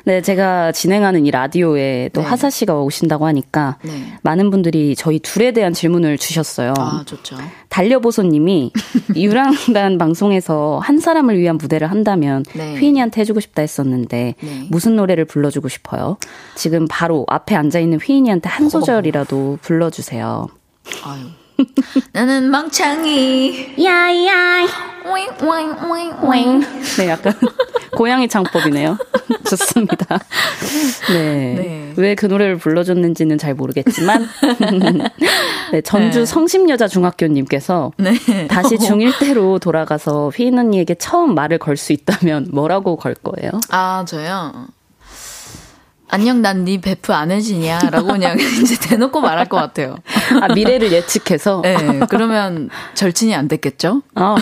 네, 제가 진행하는 이 라디오에 또 네. 화사 씨가 오신다고 하니까 네. 많은 분들이 저희 둘에 대한 질문을 주셨어요. 아, 좋죠. 달려보소님이 유랑단 방송에서 한 사람을 위한 무대를 한다면 네. 휘인이한테 해주고 싶다 했었는데 네. 무슨 노래를 불러주고 싶어요? 지금 바로 앞에 앉아있는 휘인이한테 한 소절이라도 불러주세요. 아유. 나는 멍청이 야이야이 오잉 네 약간 고양이 창법이네요. 좋습니다. 네. 왜 그 노래를 불러줬는지는 잘 모르겠지만 네, 전주 네. 성심여자중학교님께서 네. 다시 중1 때로 돌아가서 휘인 언니에게 처음 말을 걸 수 있다면 뭐라고 걸 거예요? 아 저요? 안녕, 난 네 베프 아내지냐? 라고 그냥 이제 대놓고 말할 것 같아요. 아, 미래를 예측해서? 네, 그러면 절친이 안 됐겠죠? 아,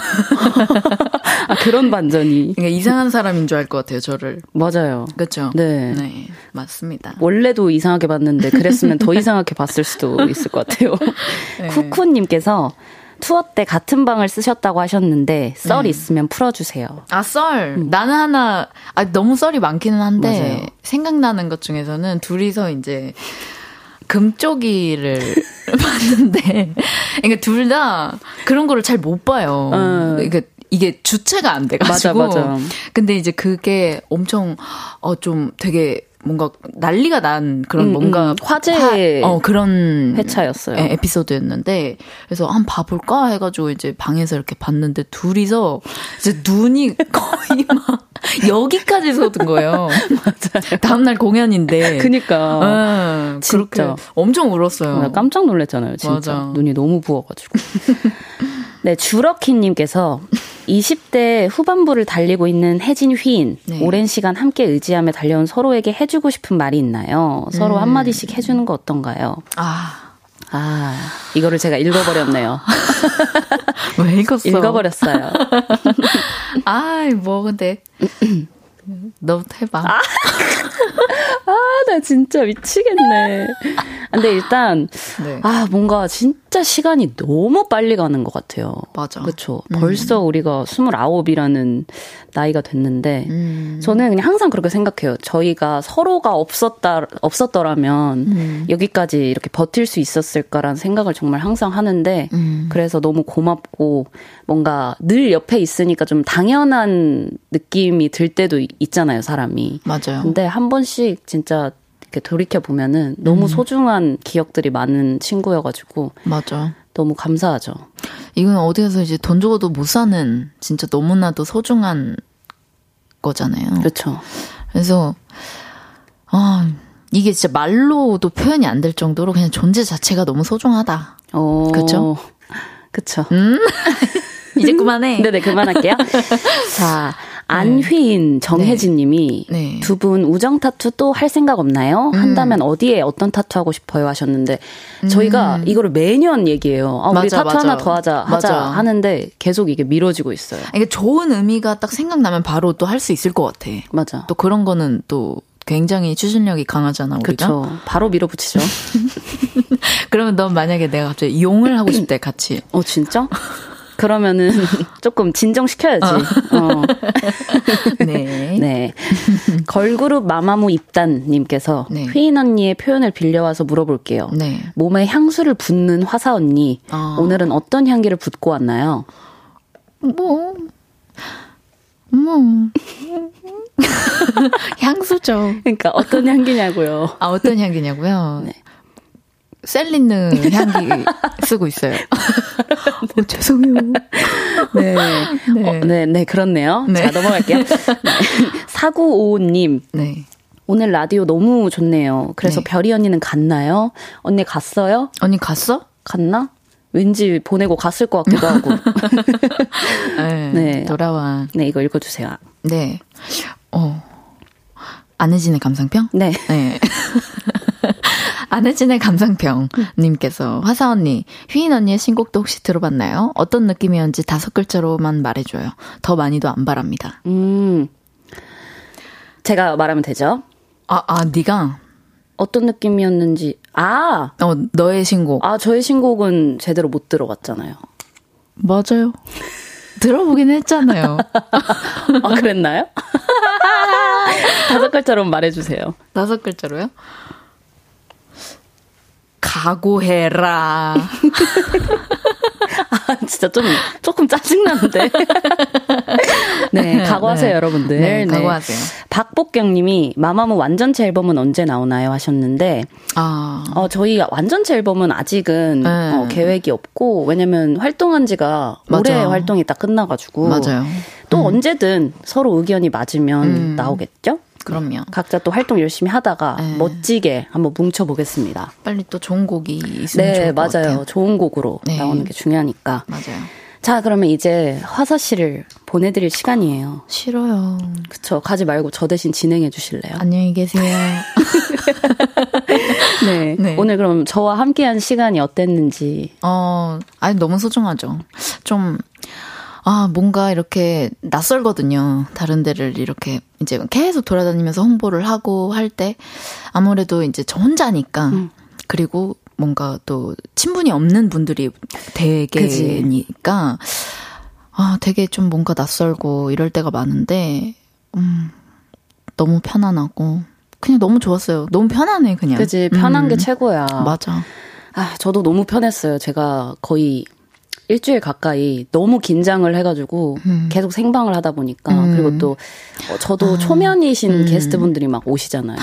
그런 반전이. 그러니까 이상한 사람인 줄 알 것 같아요, 저를. 맞아요. 그렇죠? 네. 네, 맞습니다. 원래도 이상하게 봤는데 그랬으면 더 이상하게 봤을 수도 있을 것 같아요. 네. 쿠쿠님께서 투어 때 같은 방을 쓰셨다고 하셨는데 썰 있으면 풀어주세요. 아, 썰. 나는 하나 너무 썰이 많기는 한데 맞아요. 생각나는 것 중에서는 둘이서 이제 금쪽이를 봤는데 그러니까 둘 다 그런 거를 잘 못 봐요. 그러니까 이게 주체가 안 돼가지고. 맞아. 근데 이제 그게 엄청 좀 되게 뭔가 난리가 난 그런 뭔가 화제의 그런 회차였어요. 에피소드였는데 그래서 한번 봐볼까 해가지고 이제 방에서 이렇게 봤는데 둘이서 이제 눈이 거의 막 여기까지 쏟은 거예요. 맞아요. 다음날 공연인데. 그니까. 진짜 엄청 울었어요. 나 깜짝 놀랐잖아요. 진짜 맞아. 눈이 너무 부어가지고. 네, 주럭키님께서 20대 후반부를 달리고 있는 혜진 휘인 네. 오랜 시간 함께 의지하며 달려온 서로에게 해주고 싶은 말이 있나요? 서로 한마디씩 해주는 거 어떤가요? 아 이거를 제가 읽어버렸네요. 왜 읽었어? 읽어버렸어요. 근데 너부터 해봐. 아, 나 진짜 미치겠네. 근데 일단 네. 아 뭔가 진짜 시간이 너무 빨리 가는 것 같아요. 맞아. 그렇죠. 벌써 우리가 29이라는 나이가 됐는데 저는 그냥 항상 그렇게 생각해요. 저희가 서로가 없었더라면 여기까지 이렇게 버틸 수 있었을까라는 생각을 정말 항상 하는데 그래서 너무 고맙고 뭔가 늘 옆에 있으니까 좀 당연한 느낌이 들 때도 있잖아요, 사람이. 맞아요. 근데 한 번씩 진짜 이렇게 돌이켜보면은 너무 소중한 기억들이 많은 친구여가지고. 맞아. 너무 감사하죠. 이건 어디에서 이제 돈 주고도 못 사는 진짜 너무나도 소중한 거잖아요. 그렇죠. 그래서, 이게 진짜 말로도 표현이 안 될 정도로 그냥 존재 자체가 너무 소중하다. 그렇죠? 그렇죠. 이제 그만해. 네네, 그만할게요. 자. 안휘인 정혜진 님이 네. 두 분 우정 타투 또 할 생각 없나요? 한다면 어디에 어떤 타투 하고 싶어요? 하셨는데 저희가 이거를 매년 얘기해요. 아, 우리 타투 하나 더 하자 하는데 계속 이게 미뤄지고 있어요. 이게 좋은 의미가 딱 생각나면 바로 또 할 수 있을 것 같아. 맞아. 또 그런 거는 또 굉장히 추진력이 강하잖아, 우리가. 그렇죠. 바로 밀어붙이죠. 그러면 넌 만약에 내가 갑자기 용을 하고 싶대, 같이. 진짜? 그러면은 조금 진정시켜야지. 네. 네. 걸그룹 마마무 입단님께서 네. 휘인 언니의 표현을 빌려와서 물어볼게요. 네. 몸에 향수를 붓는 화사 언니. 오늘은 어떤 향기를 붓고 왔나요? 향수죠. 그러니까 어떤 향기냐고요. 아, 어떤 향기냐고요? 네. 셀린느 향기 쓰고 있어요. 죄송해요. 네. 네. 네, 그렇네요. 네. 자, 넘어갈게요. 네. 4955님. 네. 오늘 라디오 너무 좋네요. 그래서 네. 별이 언니는 갔나요? 언니 갔어요? 언니 갔어? 갔나? 왠지 보내고 갔을 것 같기도 하고. 네. 돌아와. 네, 이거 읽어주세요. 네. 안혜진의 감상평? 네. 네. 안혜진의 감상평님께서 화사 언니, 휘인 언니의 신곡도 혹시 들어봤나요? 어떤 느낌이었는지 5글자로만 말해줘요. 더 많이도 안 바랍니다. 제가 말하면 되죠? 네가 어떤 느낌이었는지 너의 신곡. 저의 신곡은 제대로 못 들어봤잖아요. 맞아요. 들어보긴 했잖아요. 그랬나요? 5글자로만 말해주세요. 5글자로요? 각오해라. 진짜 조금 짜증나는데. 네, 각오하세요, 네. 여러분들. 네, 각오하세요. 네. 박복경 님이 마마무 완전체 앨범은 언제 나오나요? 하셨는데, 저희 완전체 앨범은 아직은 계획이 없고, 왜냐면 활동한 지가 올해 활동이 딱 끝나가지고. 맞아요. 또 언제든 서로 의견이 맞으면 나오겠죠? 그럼요. 각자 또 활동 열심히 하다가 멋지게 한번 뭉쳐보겠습니다. 빨리 또 좋은 곡이 있으면 좋을 것 같아요. 네, 맞아요. 좋은 곡으로 나오는 게 중요하니까. 맞아요. 자, 그러면 이제 화사 씨를 보내드릴 시간이에요. 싫어요. 그쵸. 가지 말고 저 대신 진행해 주실래요? 안녕히 계세요. 네. 오늘 그럼 저와 함께한 시간이 어땠는지. 너무 소중하죠. 좀. 뭔가 이렇게 낯설거든요. 다른 데를 이렇게 이제 계속 돌아다니면서 홍보를 하고 할 때 아무래도 이제 저 혼자니까 그리고 뭔가 또 친분이 없는 분들이 대개니까 되게 좀 뭔가 낯설고 이럴 때가 많은데 너무 편안하고 그냥 너무 좋았어요. 너무 편안해 그냥. 그치, 편한 게 최고야. 맞아. 저도 너무 편했어요. 제가 거의 일주일 가까이 너무 긴장을 해가지고 계속 생방을 하다 보니까 그리고 또 저도 초면이신 게스트분들이 막 오시잖아요.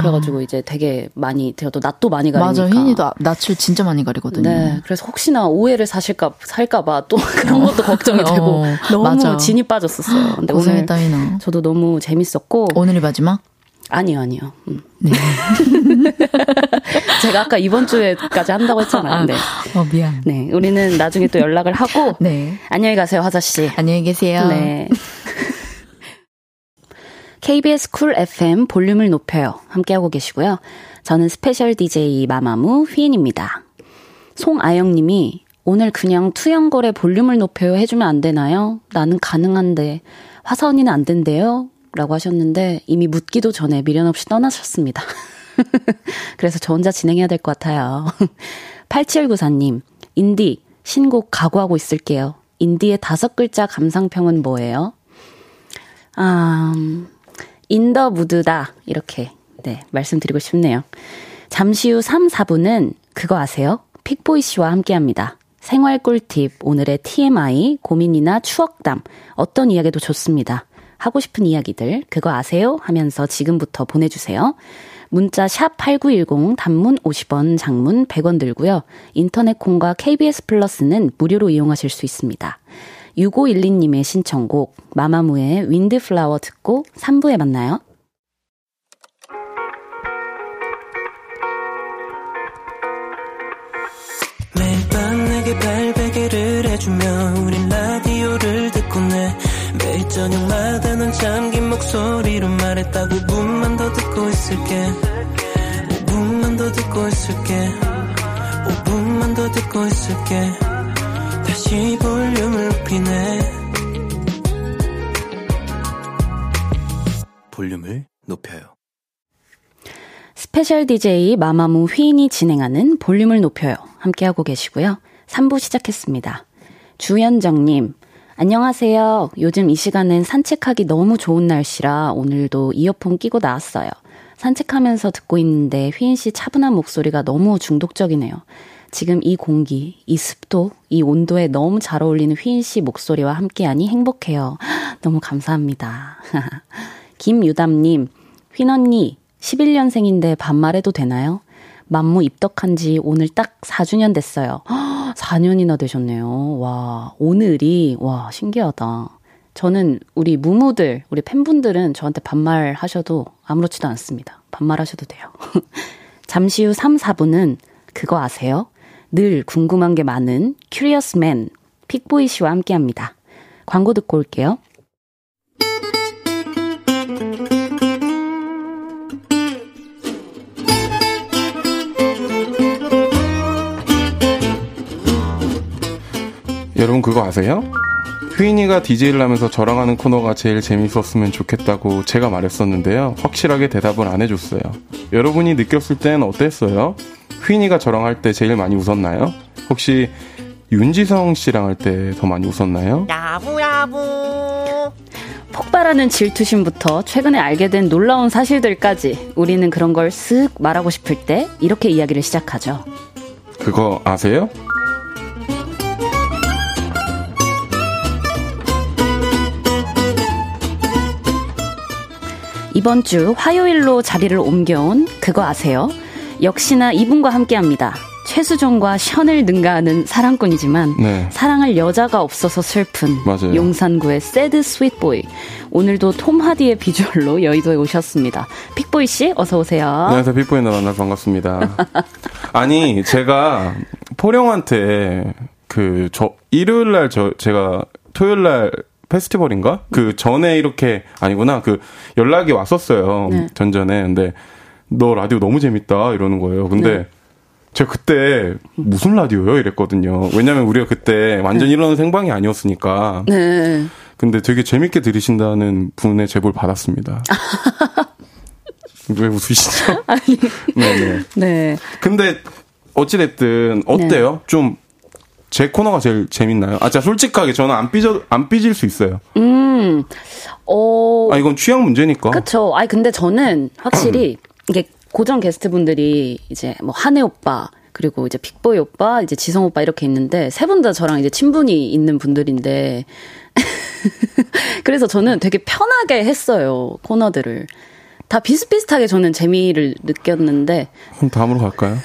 그래가지고 이제 되게 많이 제가 또 낯도 많이 가리니까. 맞아. 휘인이도 낯을 진짜 많이 가리거든요. 네. 그래서 혹시나 오해를 살까봐 또 그런 것도 걱정이 되고 너무 진이 빠졌었어요. 근데 오늘 따위나. 저도 너무 재밌었고. 오늘이 마지막? 아니요. 네. 제가 아까 이번 주에까지 한다고 했잖아요. 네. 미안. 네, 우리는 나중에 또 연락을 하고. 네. 안녕히 가세요, 화사 씨. 안녕히 계세요. 네. KBS 쿨 FM 볼륨을 높여요. 함께하고 계시고요. 저는 스페셜 DJ 마마무 휘인입니다. 송아영님이 오늘 그냥 투영걸의 볼륨을 높여요 해주면 안 되나요? 나는 가능한데 화사 언니는 안 된대요. 라고 하셨는데 이미 묻기도 전에 미련 없이 떠나셨습니다. 그래서 저 혼자 진행해야 될 것 같아요. 8794님, 인디 신곡 각오하고 있을게요. 인디의 5글자 감상평은 뭐예요? 아, 인더 무드다, 이렇게 네 말씀드리고 싶네요. 잠시 후 3, 4분은 그거 아세요? 픽보이 씨와 함께합니다. 생활 꿀팁, 오늘의 TMI, 고민이나 추억담, 어떤 이야기도 좋습니다. 하고 싶은 이야기들 그거 아세요? 하면서 지금부터 보내주세요. 문자 샵 8910, 단문 50원, 장문 100원 들고요. 인터넷 콩과 KBS 플러스는 무료로 이용하실 수 있습니다. 6512님의 신청곡 마마무의 윈드플라워 듣고 3부에 만나요. 매일 밤 내게 발베개를 해주며 우린 라디오를 듣고 내 매일 저녁마다 난 잠긴 목소리로 말했다. 5분만 더 듣고 있을게. 5분만 더 듣고 있을게. 5분만 더 듣고 있을게. 다시 볼륨을 높이네. 볼륨을 높여요. 스페셜 DJ 마마무 휘인이 진행하는 볼륨을 높여요. 함께하고 계시고요. 3부 시작했습니다. 주현정님, 안녕하세요. 요즘 이 시간엔 산책하기 너무 좋은 날씨라 오늘도 이어폰 끼고 나왔어요. 산책하면서 듣고 있는데 휘인 씨 차분한 목소리가 너무 중독적이네요. 지금 이 공기, 이 습도, 이 온도에 너무 잘 어울리는 휘인 씨 목소리와 함께하니 행복해요. 너무 감사합니다. 김유담님, 휘인 언니, 11년생인데 반말해도 되나요? 만무 입덕한 지 오늘 딱 4주년 됐어요. 4년이나 되셨네요. 와, 오늘이, 와, 신기하다. 저는 우리 무무들, 우리 팬분들은 저한테 반말하셔도 아무렇지도 않습니다. 반말하셔도 돼요. 잠시 후 3, 4분은 그거 아세요? 늘 궁금한 게 많은 큐리어스맨 픽보이 씨와 함께합니다. 광고 듣고 올게요. 여러분 그거 아세요? 휘인이가 DJ를 하면서 저랑 하는 코너가 제일 재밌었으면 좋겠다고 제가 말했었는데요. 확실하게 대답을 안 해줬어요. 여러분이 느꼈을 땐 어땠어요? 휘인이가 저랑 할 때 제일 많이 웃었나요? 혹시 윤지성 씨랑 할 때 더 많이 웃었나요? 야부야부! 폭발하는 질투심부터 최근에 알게 된 놀라운 사실들까지 우리는 그런 걸 쓱 말하고 싶을 때 이렇게 이야기를 시작하죠. 그거 아세요? 이번 주 화요일로 자리를 옮겨온 그거 아세요? 역시나 이분과 함께합니다. 최수종과 션을 능가하는 사랑꾼이지만 네. 사랑할 여자가 없어서 슬픈 맞아요. 용산구의 새드 스윗보이. 오늘도 톰 하디의 비주얼로 여의도에 오셨습니다. 픽보이 씨 어서 오세요. 안녕하세요. 픽보이입니다. 만나서 반갑습니다. 아니 제가 포령한테 일요일날 제가 토요일날 페스티벌인가? 그 전에 이렇게 아니구나. 그 연락이 왔었어요. 네. 전에. 근데 너 라디오 너무 재밌다 이러는 거예요. 근데 네. 제가 그때 무슨 라디오요? 이랬거든요. 왜냐면 우리가 그때 완전 일어나는 생방이 아니었으니까. 네. 근데 되게 재밌게 들으신다는 분의 제보를 받았습니다. 왜 웃으시죠? 아니. 네네. 네. 근데 어찌됐든 어때요? 네. 좀. 제 코너가 제일 재밌나요? 아, 진짜 솔직하게 저는 안 삐질 수 있어요. 아, 이건 취향 문제니까. 그쵸. 아니, 근데 저는 확실히 이게 고정 게스트분들이 이제 뭐 한혜 오빠, 그리고 이제 빅보이 오빠, 이제 지성 오빠 이렇게 있는데 세 분 다 저랑 이제 친분이 있는 분들인데. 그래서 저는 되게 편하게 했어요. 코너들을. 다 비슷비슷하게 저는 재미를 느꼈는데. 그럼 다음으로 갈까요?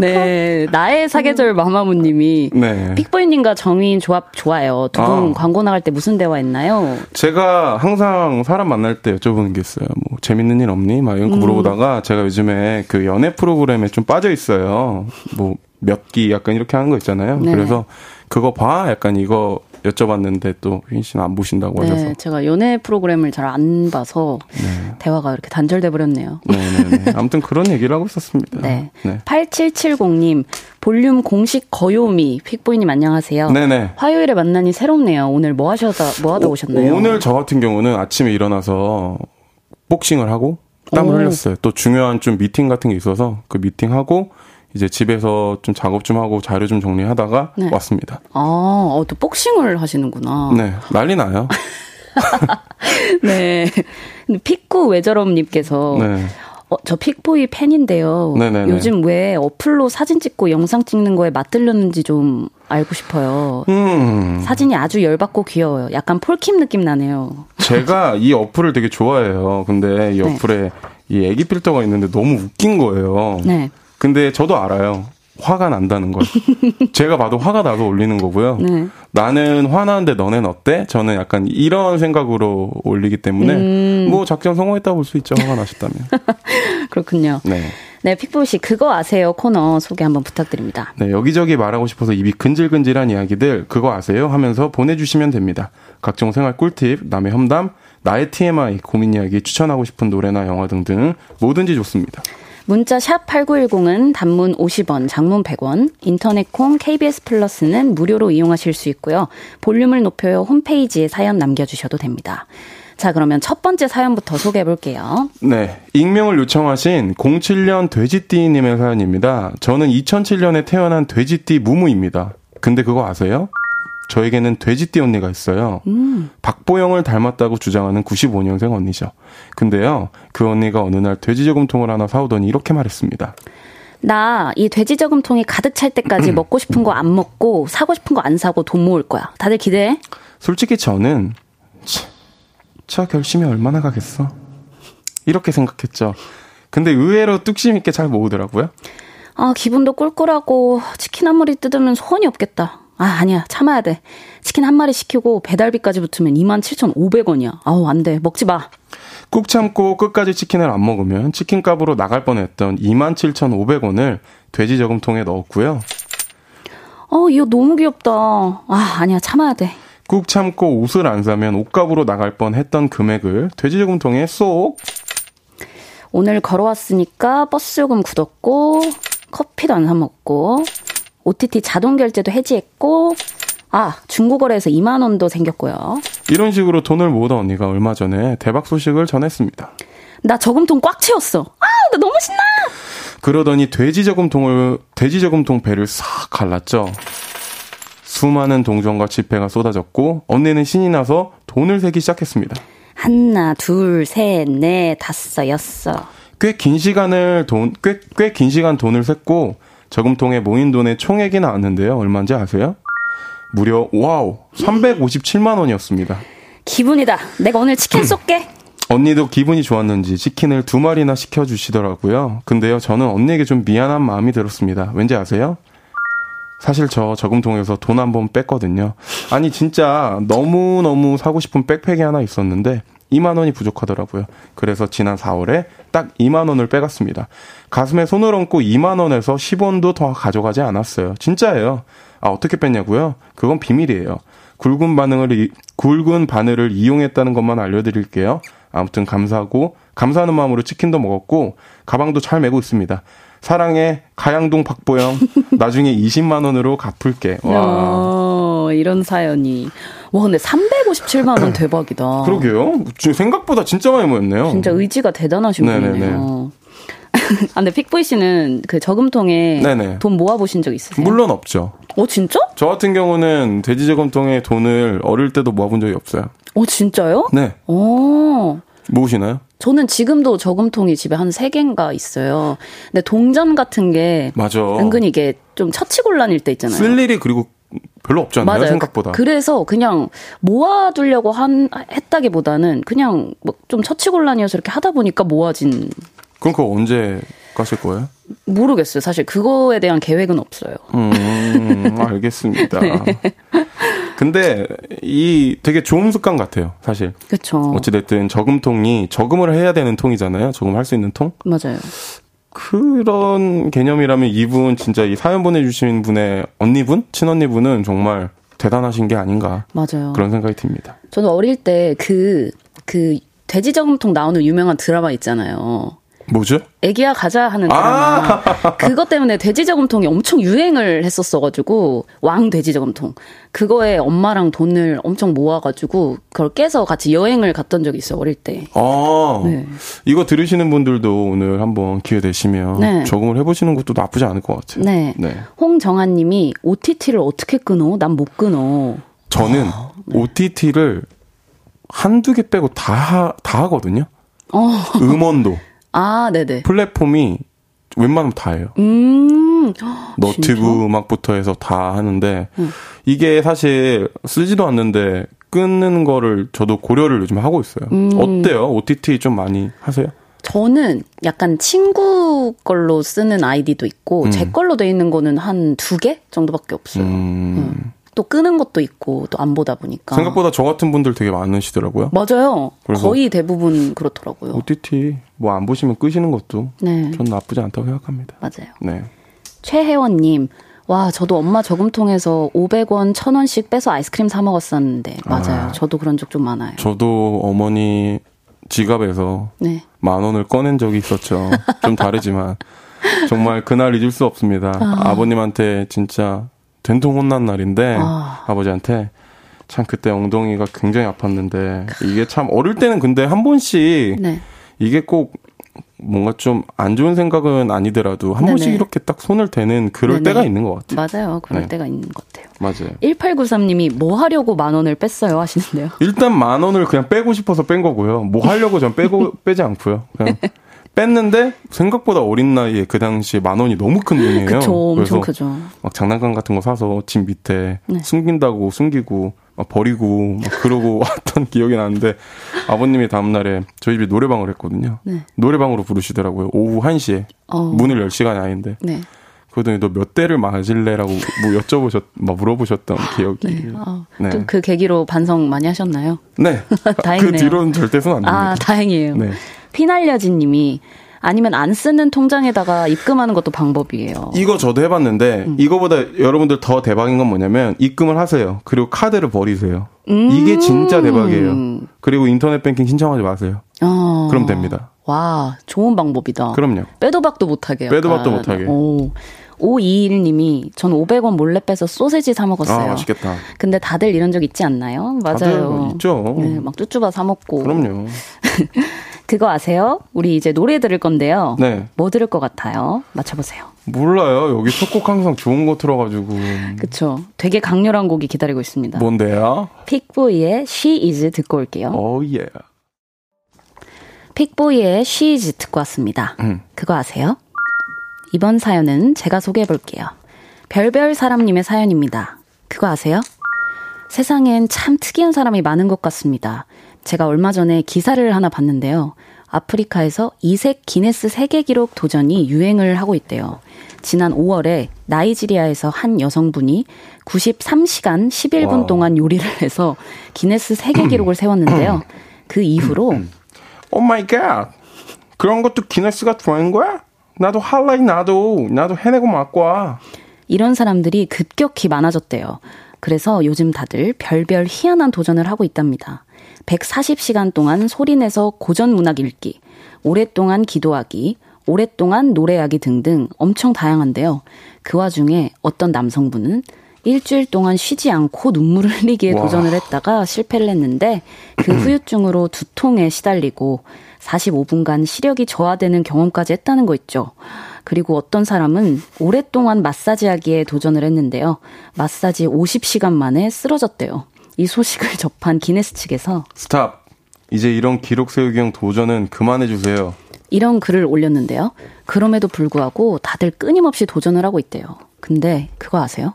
네, 나의 사계절 마마무님이 네. 픽보이님과 정인 조합 좋아요. 두 분 광고 나갈 때 무슨 대화했나요? 제가 항상 사람 만날 때 여쭤보는 게 있어요. 뭐 재밌는 일 없니? 막 이런 거 물어보다가 제가 요즘에 그 연애 프로그램에 좀 빠져 있어요. 뭐 몇 기 약간 이렇게 하는 거 있잖아요. 네. 그래서 그거 봐, 약간 이거 여쭤봤는데 또 휘인 씨는 안 보신다고 하셔서. 네, 제가 연애 프로그램을 잘 안 봐서 네. 대화가 이렇게 단절돼 버렸네요. 네. 아무튼 그런 얘기를 하고 있었습니다. 네. 네. 8770님 볼륨 공식 거요미 픽보이님 안녕하세요. 네네. 화요일에 만나니 새롭네요. 오늘 뭐 하다 오셨나요? 오늘 저 같은 경우는 아침에 일어나서 복싱을 하고 땀을 흘렸어요. 또 중요한 좀 미팅 같은 게 있어서 그 미팅하고 이제 집에서 좀 작업 좀 하고 자료 좀 정리하다가 네. 왔습니다. 아, 또 복싱을 하시는구나. 네, 난리 나요. 네. 픽구 외저럼님께서 네. 저 픽보이 팬인데요. 네네네. 요즘 왜 어플로 사진 찍고 영상 찍는 거에 맛들렸는지 좀 알고 싶어요. 사진이 아주 열받고 귀여워요. 약간 폴킴 느낌 나네요. 제가 이 어플을 되게 좋아해요. 근데 이 어플에 네. 이 애기 필터가 있는데 너무 웃긴 거예요. 네. 근데 저도 알아요. 화가 난다는 걸. 제가 봐도 화가 나서 올리는 거고요. 네. 나는 화나는데 너넨 어때? 저는 약간 이런 생각으로 올리기 때문에 뭐 작전 성공했다고 볼 수 있죠. 화가 나셨다면. 그렇군요. 네. 네, 픽보이 씨 그거 아세요? 코너 소개 한번 부탁드립니다. 네, 여기저기 말하고 싶어서 입이 근질근질한 이야기들 그거 아세요? 하면서 보내주시면 됩니다. 각종 생활 꿀팁, 남의 험담, 나의 TMI, 고민 이야기, 추천하고 싶은 노래나 영화 등등 뭐든지 좋습니다. 문자 샵 8910은 단문 50원, 장문 100원, 인터넷 콩, KBS 플러스는 무료로 이용하실 수 있고요. 볼륨을 높여요 홈페이지에 사연 남겨주셔도 됩니다. 자, 그러면 첫 번째 사연부터 소개해볼게요. 네, 익명을 요청하신 07년 돼지띠님의 사연입니다. 저는 2007년에 태어난 돼지띠 무무입니다. 근데 그거 아세요? 저에게는 돼지띠 언니가 있어요. 박보영을 닮았다고 주장하는 95년생 언니죠. 근데요, 그 언니가 어느 날 돼지저금통을 하나 사오더니 이렇게 말했습니다. 나 이 돼지저금통이 가득 찰 때까지 먹고 싶은 거 안 먹고 사고 싶은 거 안 사고 돈 모을 거야. 다들 기대해. 솔직히 저는 차 결심이 얼마나 가겠어? 이렇게 생각했죠. 근데 의외로 뚝심 있게 잘 모으더라고요. 아, 기분도 꿀꿀하고 치킨 한 마리 뜯으면 소원이 없겠다. 아, 아니야. 참아야 돼. 치킨 한 마리 시키고 배달비까지 붙으면 27,500원이야. 아우, 안 돼. 먹지 마. 꾹 참고 끝까지 치킨을 안 먹으면 치킨값으로 나갈 뻔했던 27,500원을 돼지저금통에 넣었고요. 이거 너무 귀엽다. 아, 아니야. 참아야 돼. 꾹 참고 옷을 안 사면 옷값으로 나갈 뻔했던 금액을 돼지저금통에 쏙. 오늘 걸어왔으니까 버스 요금 굳었고 커피도 안 사 먹고 OTT 자동 결제도 해지했고 중고거래에서 2만 원도 생겼고요. 이런 식으로 돈을 모으다 언니가 얼마 전에 대박 소식을 전했습니다. 나 저금통 꽉 채웠어. 나 너무 신나. 그러더니 돼지저금통 배를 싹 갈랐죠. 수많은 동전과 지폐가 쏟아졌고 언니는 신이 나서 돈을 세기 시작했습니다. 하나, 둘, 셋, 넷, 다섯, 여섯. 꽤 긴 시간 돈을 셌고 저금통에 모인 돈의 총액이 나왔는데요. 얼마인지 아세요? 무려 357만 원이었습니다. 기분이다. 내가 오늘 치킨 쏠게. 언니도 기분이 좋았는지 치킨을 2마리나 시켜주시더라고요. 근데요, 저는 언니에게 좀 미안한 마음이 들었습니다. 왠지 아세요? 사실 저 저금통에서 돈 한 번 뺐거든요. 아니, 진짜 너무너무 사고 싶은 백팩이 하나 있었는데 2만 원이 부족하더라고요. 그래서 지난 4월에 딱 2만 원을 빼갔습니다. 가슴에 손을 얹고 2만 원에서 10원도 더 가져가지 않았어요. 진짜예요. 아, 어떻게 뺐냐고요? 그건 비밀이에요. 굵은 바늘을 이용했다는 것만 알려드릴게요. 아무튼 감사하는 마음으로 치킨도 먹었고 가방도 잘 메고 있습니다. 사랑해, 가양동 박보영. 나중에 20만 원으로 갚을게. 와, 이런 사연이. 와, 근데 357만 원 대박이다. 그러게요. 생각보다 진짜 많이 모였네요. 진짜 의지가 대단하신 분이네요. 아, 근데 픽보이 씨는 그 저금통에 네네. 돈 모아보신 적 있으세요? 물론 없죠. 진짜? 저 같은 경우는 돼지저금통에 돈을 어릴 때도 모아본 적이 없어요. 진짜요? 네. 모으시나요? 저는 지금도 저금통이 집에 한 3개인가 있어요. 근데 동전 같은 게 맞아. 은근히 이게 좀 처치곤란일 때 있잖아요. 쓸 일이 그리고 별로 없지 않나요? 맞아요. 생각보다. 그래서 그냥 모아두려고 했다기보다는 그냥 좀 처치곤란이어서 이렇게 하다 보니까 모아진. 그럼 그거 언제 가실 거예요? 모르겠어요. 사실 그거에 대한 계획은 없어요. 알겠습니다. 네. 근데 이 되게 좋은 습관 같아요, 사실. 그렇죠. 어찌됐든 저금통이 저금을 해야 되는 통이잖아요. 저금할 수 있는 통. 맞아요. 그런 개념이라면 이분 진짜 이 사연 보내주신 분의 언니분, 친언니분은 정말 대단하신 게 아닌가. 맞아요. 그런 생각이 듭니다. 저는 어릴 때 그 돼지 저금통 나오는 유명한 드라마 있잖아요. 뭐죠? 애기야 가자 하는 드라마. 아~ 그것 때문에 돼지 저금통이 엄청 유행을 했었어가지고 왕 돼지 저금통. 그거에 엄마랑 돈을 엄청 모아가지고 그걸 깨서 같이 여행을 갔던 적이 있어요. 어릴 때. 아~ 네. 이거 들으시는 분들도 오늘 한번 기회 되시면 네. 적응을 해보시는 것도 나쁘지 않을 것 같아요. 네. 네. 홍정아님이 OTT를 어떻게 끊어? 난 못 끊어. 저는 아, 네. OTT를 한두 개 빼고 다 하거든요. 음원도. 아, 네네. 플랫폼이 웬만하면 다 해요. 너튜브 진짜? 음악부터 해서 다 하는데, 이게 사실 쓰지도 않는데 끊는 거를 저도 고려를 요즘 하고 있어요. 어때요? OTT 좀 많이 하세요? 저는 약간 친구 걸로 쓰는 아이디도 있고, 제 걸로 돼 있는 거는 한 2개 정도밖에 없어요. 또 끄는 것도 있고, 또 안 보다 보니까. 생각보다 저 같은 분들 되게 많으시더라고요. 맞아요. 거의 대부분 그렇더라고요. OTT 뭐 안 보시면 끄시는 것도 네. 전 나쁘지 않다고 생각합니다. 맞아요. 네. 최혜원님, 와, 저도 엄마 저금통에서 500원, 1000원씩 빼서 아이스크림 사 먹었었는데. 맞아요. 아, 저도 그런 적 좀 많아요. 저도 어머니 지갑에서 네. 10,000원을 꺼낸 적이 있었죠. 좀 다르지만. 정말 그날 잊을 수 없습니다. 아. 아버님한테 진짜 된통 혼난 날인데 아. 아버지한테 참 그때 엉덩이가 굉장히 아팠는데 이게 참 어릴 때는 근데 한 번씩 네. 이게 꼭 뭔가 좀 안 좋은 생각은 아니더라도 한 네네. 번씩 이렇게 딱 손을 대는 그럴 네네. 때가 있는 것 같아요. 맞아요. 그럴 네. 때가 있는 것 같아요. 맞아요. 1893님이 뭐 하려고 10,000원을 뺐어요 하시는데요. 일단 10,000원을 그냥 빼고 싶어서 뺀 거고요. 뭐 하려고 전 빼지 않고요. 그냥 뺐는데 생각보다 어린 나이에 그 당시에 10,000원이 너무 큰 돈이에요. 그쵸, 엄청 크죠. 막 장난감 같은 거 사서 집 밑에 네. 숨긴다고 숨기고 막 버리고 막 그러고 왔던 기억이 나는데 아버님이 다음날에 저희 집이 노래방을 했거든요. 네. 노래방으로 부르시더라고요. 오후 1시에 문을 열 시간이 아닌데 네. 그러더니 너 몇 대를 맞을래라고 뭐 막 물어보셨던 기억이. 네. 아, 네. 좀 그 계기로 반성 많이 하셨나요? 네. 다행이네요. 그 뒤로는 절대 손 안 됩니다. 아, 다행이에요. 네. 휘날려진 님이 아니면 안 쓰는 통장에다가 입금하는 것도 방법이에요. 이거 저도 해봤는데 이거보다 여러분들 더 대박인 건 뭐냐면 입금을 하세요. 그리고 카드를 버리세요. 이게 진짜 대박이에요. 그리고 인터넷 뱅킹 신청하지 마세요. 그럼 됩니다. 와, 좋은 방법이다. 그럼요. 빼도 박도 못하게. 빼도 박도 못하게. 오. 521님이 전 500원 몰래 빼서 소세지 사 먹었어요. 아, 맛있겠다. 근데 다들 이런 적 있지 않나요? 맞아요. 다들 있죠. 네, 막 쭈쭈바 사 먹고. 그럼요. 그거 아세요? 우리 이제 노래 들을 건데요. 네. 뭐 들을 것 같아요? 맞춰보세요. 몰라요. 여기 첫곡 항상 좋은 거 틀어가지고. 그쵸. 되게 강렬한 곡이 기다리고 있습니다. 뭔데요? 픽보이의 She Is 듣고 올게요. 오, 예. 픽보이의 She Is 듣고 왔습니다. 그거 아세요? 이번 사연은 제가 소개해볼게요. 별별 사람님의 사연입니다. 그거 아세요? 세상엔 참 특이한 사람이 많은 것 같습니다. 제가 얼마 전에 기사를 하나 봤는데요. 아프리카에서 이색 기네스 세계 기록 도전이 유행을 하고 있대요. 지난 5월에 나이지리아에서 한 여성분이 93시간 11분 와. 동안 요리를 해서 기네스 세계 기록을 세웠는데요. 그 이후로 오 마이 갓! 그런 것도 기네스가 들어간 거야? 나도 할라이 나도 해내고 막고 와. 이런 사람들이 급격히 많아졌대요. 그래서 요즘 다들 별별 희한한 도전을 하고 있답니다. 140시간 동안 소리내서 고전문학 읽기, 오랫동안 기도하기, 오랫동안 노래하기 등등 엄청 다양한데요. 그 와중에 어떤 남성분은 일주일 동안 쉬지 않고 눈물을 흘리기에 와. 도전을 했다가 실패를 했는데 그 후유증으로 두통에 시달리고 45분간 시력이 저하되는 경험까지 했다는 거 있죠. 그리고 어떤 사람은 오랫동안 마사지하기에 도전을 했는데요. 마사지 50시간 만에 쓰러졌대요. 이 소식을 접한 기네스 측에서 스탑! 이제 이런 기록 세우기형 도전은 그만해주세요. 이런 글을 올렸는데요. 그럼에도 불구하고 다들 끊임없이 도전을 하고 있대요. 근데 그거 아세요?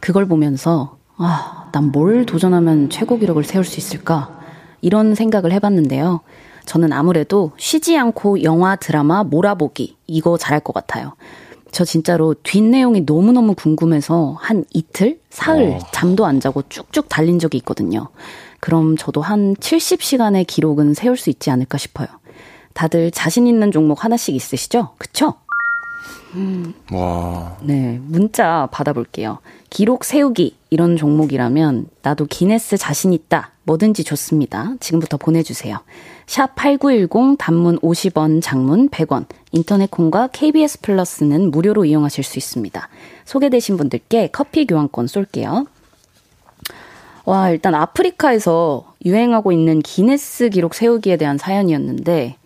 그걸 보면서 아, 난 뭘 도전하면 최고 기록을 세울 수 있을까? 이런 생각을 해봤는데요. 저는 아무래도 쉬지 않고 영화, 드라마, 몰아보기 이거 잘할 것 같아요. 저 진짜로 뒷내용이 너무너무 궁금해서 한 이틀, 사흘 잠도 안 자고 쭉쭉 달린 적이 있거든요. 그럼 저도 한 70시간의 기록은 세울 수 있지 않을까 싶어요. 다들 자신 있는 종목 하나씩 있으시죠? 그쵸? 와. 네, 문자 받아볼게요. 기록 세우기 이런 종목이라면 나도 기네스 자신 있다. 뭐든지 좋습니다. 지금부터 보내주세요. 샵 8910 단문 50원 장문 100원 인터넷 콩과 KBS 플러스는 무료로 이용하실 수 있습니다. 소개되신 분들께 커피 교환권 쏠게요. 와, 일단 아프리카에서 유행하고 있는 기네스 기록 세우기에 대한 사연이었는데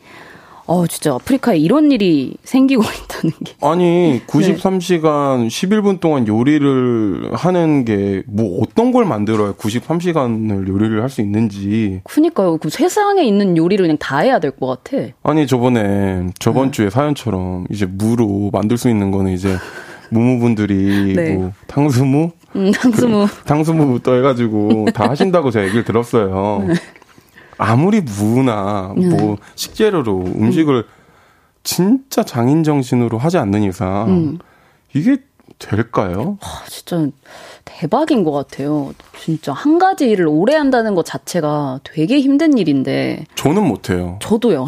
진짜 아프리카에 이런 일이 생기고 있다는 게. 아니, 93시간 11분 동안 요리를 하는 게 뭐 어떤 걸 만들어야 93시간을 요리를 할 수 있는지. 그러니까요. 그 세상에 있는 요리를 그냥 다 해야 될 것 같아. 아니, 저번 주에 사연처럼 이제 무로 만들 수 있는 거는 이제 무무분들이 네. 뭐 탕수무? 탕수무. 그, 탕수무부터 해가지고 다 하신다고 제가 얘기를 들었어요. 아무리 무나 뭐 식재료로 음식을 진짜 장인 정신으로 하지 않는 이상 이게 될까요? 아, 진짜 대박인 것 같아요. 진짜 한 가지 일을 오래 한다는 것 자체가 되게 힘든 일인데. 저는 못해요. 저도요.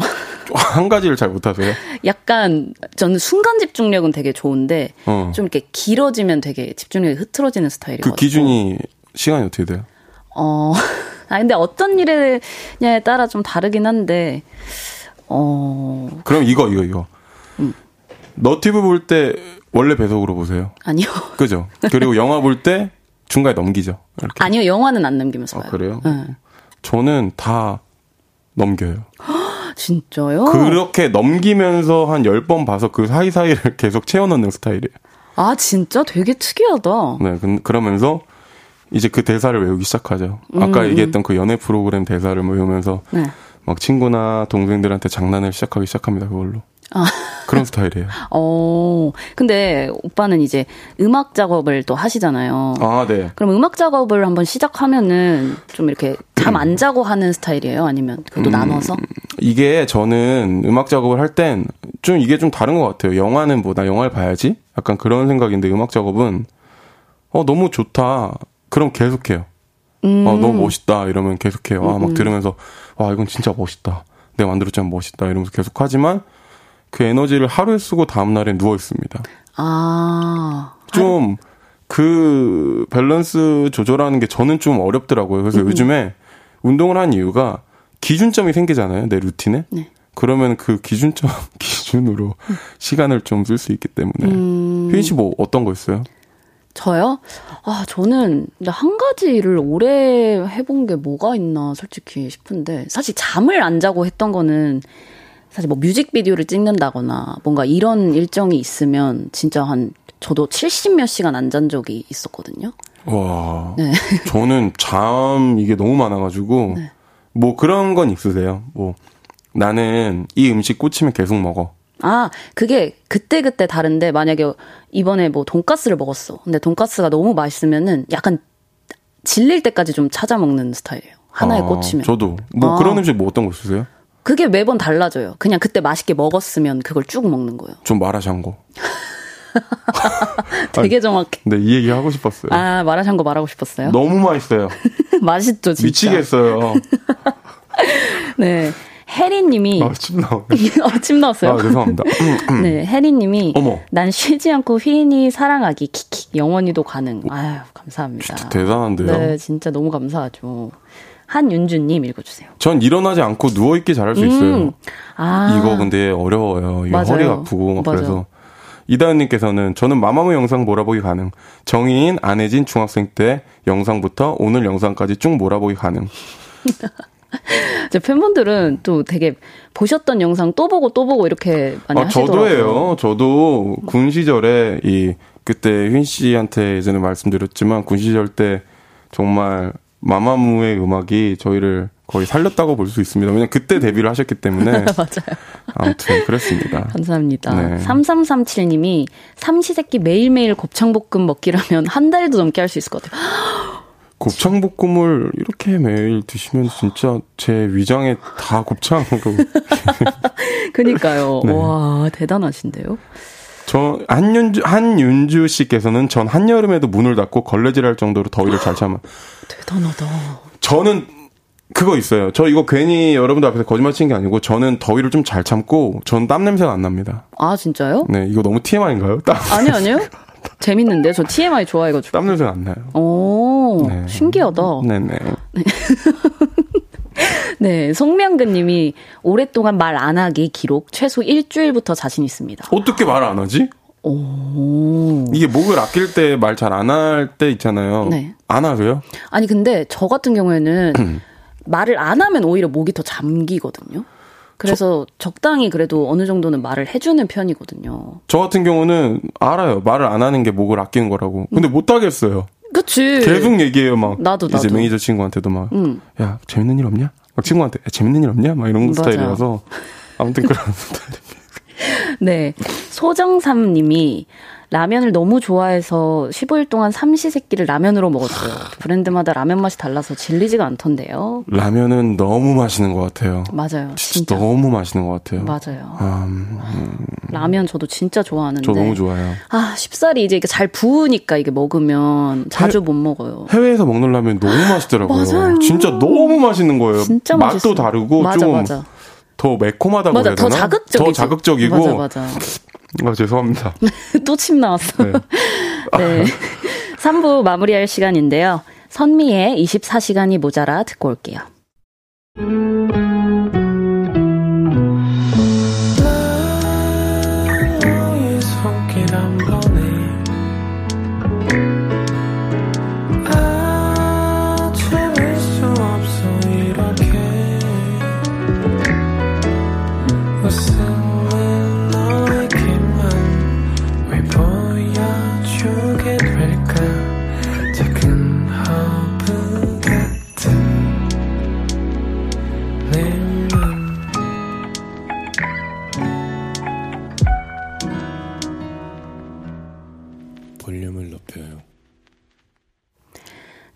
한 가지를 잘 못하세요? 약간 저는 순간 집중력은 되게 좋은데 좀 이렇게 길어지면 되게 집중력이 흐트러지는 스타일이거든요. 그 기준이 시간이 어떻게 돼요? 근데 어떤 일이냐에 따라 좀 다르긴 한데, 그럼 이거. 너튜브 볼 때 원래 배속으로 보세요? 아니요. 그죠? 그리고 영화 볼 때 중간에 넘기죠? 이렇게. 아니요, 영화는 안 넘기면서 봐요. 그래요? 네. 저는 다 넘겨요. 진짜요? 그렇게 넘기면서 한 10번 봐서 그 사이사이를 계속 채워넣는 스타일이에요. 아, 진짜? 되게 특이하다. 네, 그러면서 이제 그 대사를 외우기 시작하죠. 아까 얘기했던 그 연애 프로그램 대사를 외우면서 막 친구나 동생들한테 장난을 시작합니다. 그걸로. 아. 그런 스타일이에요. 근데 오빠는 이제 음악 작업을 또 하시잖아요. 아, 네. 그럼 음악 작업을 한번 시작하면은 좀 이렇게 잠 안 자고 하는 스타일이에요? 아니면 그것도 나눠서? 이게 저는 음악 작업을 할 땐 좀 이게 좀 다른 것 같아요. 영화는 뭐 나 영화를 봐야지? 약간 그런 생각인데 음악 작업은 너무 좋다. 그럼 계속해요. 너무 멋있다 이러면 계속해요. 아, 막 들으면서 와, 이건 진짜 멋있다. 내가 만들었지만 멋있다 이러면서 계속하지만 그 에너지를 하루에 쓰고 다음 날에 누워 있습니다. 아, 좀 그 밸런스 조절하는 게 저는 좀 어렵더라고요. 그래서 요즘에 운동을 한 이유가 기준점이 생기잖아요. 내 루틴에. 네. 그러면 그 기준점 기준으로 시간을 좀 쓸 수 있기 때문에. 휘인 씨 뭐 어떤 거 있어요? 저요? 아, 저는 한 가지 일을 오래 해본 게 뭐가 있나 솔직히 싶은데, 사실 잠을 안 자고 했던 거는 사실 뭐 뮤직비디오를 찍는다거나 뭔가 이런 일정이 있으면 진짜 저도 70몇 시간 안 잔 적이 있었거든요. 와, 네. 저는 잠 이게 너무 많아가지고 네. 뭐 그런 건 있으세요? 뭐 나는 이 음식 꽂히면 계속 먹어. 아, 그게 그때그때 다른데, 만약에 이번에 뭐 돈가스를 먹었어. 근데 돈가스가 너무 맛있으면은 약간 질릴 때까지 좀 찾아 먹는 스타일이에요. 하나에 꽂히면. 저도. 뭐 그런 음식 뭐 어떤 거 있으세요? 그게 매번 달라져요. 그냥 그때 맛있게 먹었으면 그걸 쭉 먹는 거예요. 좀 마라샹궈. 되게 정확해. 네, 이 얘기 하고 싶었어요. 아, 마라샹궈 말하고 싶었어요? 너무 맛있어요. 맛있죠, 진짜. 미치겠어요. 네. 혜리님이 침 나와요. 침 나왔어요. 아, 죄송합니다. 네, 혜리님이 난 쉬지 않고 휘인이 사랑하기 킥킥 영원히도 가능. 아유, 감사합니다. 진짜 대단한데요. 네, 진짜 너무 감사하죠. 한윤주님 읽어주세요. 전 일어나지 않고 누워 있기 잘할 수 있어요. 아, 이거 근데 어려워요. 이거 허리 아프고 막 그래서. 이다은님께서는 저는 마마무 영상 몰아보기 가능. 정의인 안혜진 중학생 때 영상부터 오늘 영상까지 쭉 몰아보기 가능. 제 팬분들은 또 되게 보셨던 영상 또 보고 이렇게 많이 하시더라고요. 저도예요. 저도 군 시절에 그때 휘인 씨한테 예전에 말씀드렸지만 군 시절 때 정말 마마무의 음악이 저희를 거의 살렸다고 볼 수 있습니다. 왜냐면 그때 데뷔를 하셨기 때문에. 맞아요. 아무튼 그렇습니다. 감사합니다. 네. 3337님이 삼시세끼 매일매일 곱창볶음 먹기라면 한 달도 넘게 할 수 있을 것 같아요. 곱창볶음을 이렇게 매일 드시면 진짜 제 위장에 다 곱창으로. 그니까요. 네. 와, 대단하신데요. 저 한윤주 씨께서는 전 한여름에도 문을 닫고 걸레질할 정도로 더위를 잘 참아. 대단하다. 저는 그거 있어요. 저 이거 괜히 여러분들 앞에서 거짓말 치는 게 아니고 저는 더위를 좀 잘 참고 전 땀 냄새가 안 납니다. 아 진짜요? 네, 이거 너무 TMI인가요? 아니요. 재밌는데 저 TMI 좋아해가지고. 땀 냄새가 안 나요. 오, 네. 신기하다. 네네. 네, 송명근님이 오랫동안 말 안 하기 기록 최소 일주일부터 자신 있습니다. 어떻게 말 안 하지? 오. 이게 목을 아낄 때 말 잘 안 할 때 있잖아요. 네. 안 하세요? 아니 근데 저 같은 경우에는 말을 안 하면 오히려 목이 더 잠기거든요. 그래서 적당히 그래도 어느 정도는 말을 해주는 편이거든요. 저 같은 경우는 알아요. 말을 안 하는 게 목을 아끼는 거라고. 근데 못 하겠어요. 그치. 계속 얘기해요, 막. 나도. 이제 매니저 친구한테도 막, 야, 재밌는 일 없냐? 막 친구한테, 야, 재밌는 일 없냐? 막 이런 맞아. 스타일이라서. 아무튼 그런 스타일입니다. 네. 소정삼 님이 라면을 너무 좋아해서 15일 동안 삼시세끼를 라면으로 먹었어요. 브랜드마다 라면 맛이 달라서 질리지가 않던데요. 라면은 너무 맛있는 것 같아요. 맞아요. 진짜 너무 맛있는 것 같아요. 맞아요. 라면 저도 진짜 좋아하는데. 저 너무 좋아해요. 아, 쉽사리 이제 이게 잘 부으니까 이게 먹으면 자주 못 먹어요. 해외에서 먹는 라면 너무 맛있더라고요. 맞아요. 진짜 너무 맛있는 거예요. 진짜 맛있어요. 맛도 다르고 맞아, 좀 맞아. 더 매콤하다고 맞아, 해야 되나? 더 자극적이고. 맞아. 아, 죄송합니다. 또 침 나왔어. 네. 네. 3부 마무리할 시간인데요. 선미의 24시간이 모자라 듣고 올게요.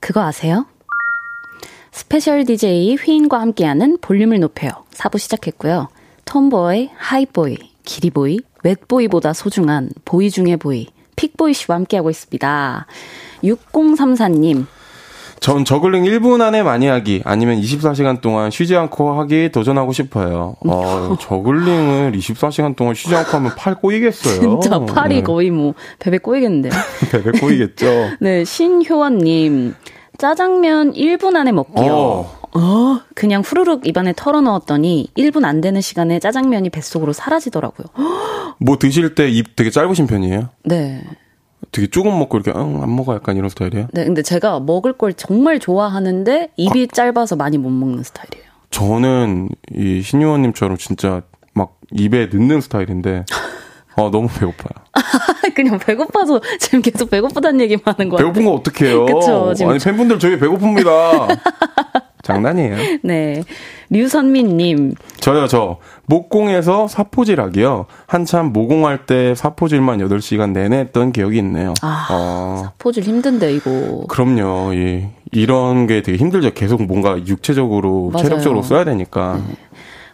그거 아세요? 스페셜 DJ 휘인과 함께하는 볼륨을 높여요. 4부 시작했고요. 톰보이, 하이보이, 기리보이, 웻보이보다 소중한 보이 중의 보이, 픽보이 씨와 함께하고 있습니다. 6034님. 전 저글링 1분 안에 많이 하기 아니면 24시간 동안 쉬지 않고 하기 도전하고 싶어요. 저글링을 24시간 동안 쉬지 않고 하면 팔 꼬이겠어요. 진짜 팔이 네. 거의 뭐 베베 꼬이겠는데요. 베베 꼬이겠죠. 네, 신효원님. 짜장면 1분 안에 먹기요. 그냥 후루룩 입안에 털어넣었더니 1분 안 되는 시간에 짜장면이 뱃속으로 사라지더라고요. 뭐 드실 때 입 되게 짧으신 편이에요? 네. 되게 조금 먹고 이렇게 안 먹어 약간 이런 스타일이에요? 네, 근데 제가 먹을 걸 정말 좋아하는데 입이 짧아서 많이 못 먹는 스타일이에요. 저는 이 신유원님처럼 진짜 막 입에 넣는 스타일인데 너무 배고파요. 그냥 배고파서 지금 계속 배고프다는 얘기만 하는 거 같아요. 배고픈 거 어떡해요? 그쵸, 지금. 아니 팬분들 저희 배고픕니다. 장난이에요. 네. 류선민님. 저요. 목공에서 사포질하기요. 한참 모공할 때 사포질만 8시간 내내 했던 기억이 있네요. 사포질 힘든데, 이거. 그럼요. 예. 이런 게 되게 힘들죠. 계속 뭔가 육체적으로, 맞아요. 체력적으로 써야 되니까. 네.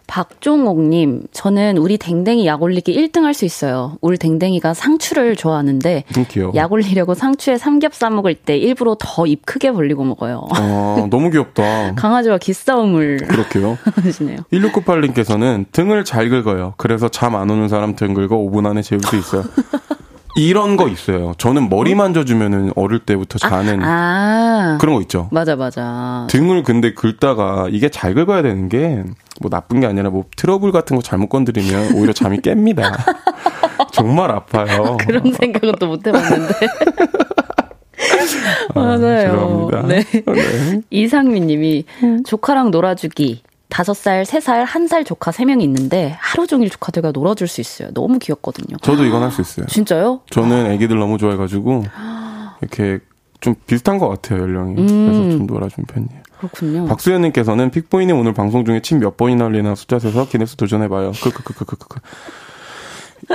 박종옥님, 저는 우리 댕댕이 약 올리기 1등 할 수 있어요. 우리 댕댕이가 상추를 좋아하는데 귀여워. 약 올리려고 상추에 삼겹살 먹을 때 일부러 더 입 크게 벌리고 먹어요. 아, 너무 귀엽다. 강아지와 기싸움을 그렇게요. 하시네요. 1698님께서는 등을 잘 긁어요. 그래서 잠 안 오는 사람 등 긁어 5분 안에 재울 수 있어요. 이런 거 있어요. 저는 머리 만져주면은 어릴 때부터 자는 그런 거 있죠. 맞아. 등을 근데 긁다가 이게 잘 긁어야 되는 게 뭐 나쁜 게 아니라 뭐 트러블 같은 거 잘못 건드리면 오히려 잠이 깹니다. 정말 아파요. 그런 생각은 또 못 해봤는데. 맞아요. 죄송합니다. 네. 이상민 님이 조카랑 놀아주기. 5살, 3살, 1살 조카 3명이 있는데 하루 종일 조카들과 놀아줄 수 있어요. 너무 귀엽거든요. 저도 이건 할 수 있어요. 진짜요? 저는 애기들 너무 좋아해가지고 이렇게 좀 비슷한 것 같아요. 연령이. 그래서 좀 놀아준 편이에요. 그렇군요. 박수현님께서는 픽보이님 오늘 방송 중에 침 몇 번이나 흘리나 숫자 세서 기네스 도전해봐요.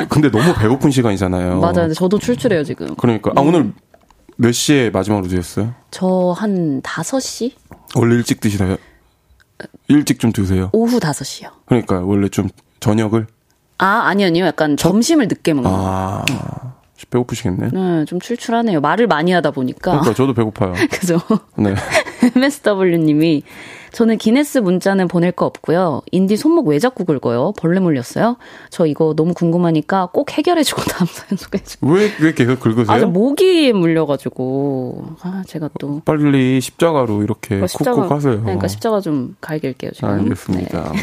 근데 너무 배고픈 시간이잖아요. 맞아요. 저도 출출해요 지금. 그러니까 오늘 몇 시에 마지막으로 드셨어요? 저 한 5시? 원래 일찍 드시나요? 일찍 좀 드세요. 오후 5시요. 그러니까 원래 좀 저녁을? 아니요. 약간 점심을 늦게 먹는 거예요. 배고프시겠네. 네, 좀 출출하네요. 말을 많이 하다 보니까. 그러니까 저도 배고파요. 그죠? 네. MSW님이 저는 기네스 문자는 보낼 거 없고요. 인디 손목 왜 자꾸 긁어요? 벌레 물렸어요? 저 이거 너무 궁금하니까 꼭 해결해주고 다음 사연 소개해주고. 왜 계속 긁으세요? 아, 저 모기 물려가지고. 아, 제가 또. 빨리 십자가로 이렇게 콕콕 하세요. 그러니까 십자가 좀 갈길게요, 지금. 알겠습니다. 네.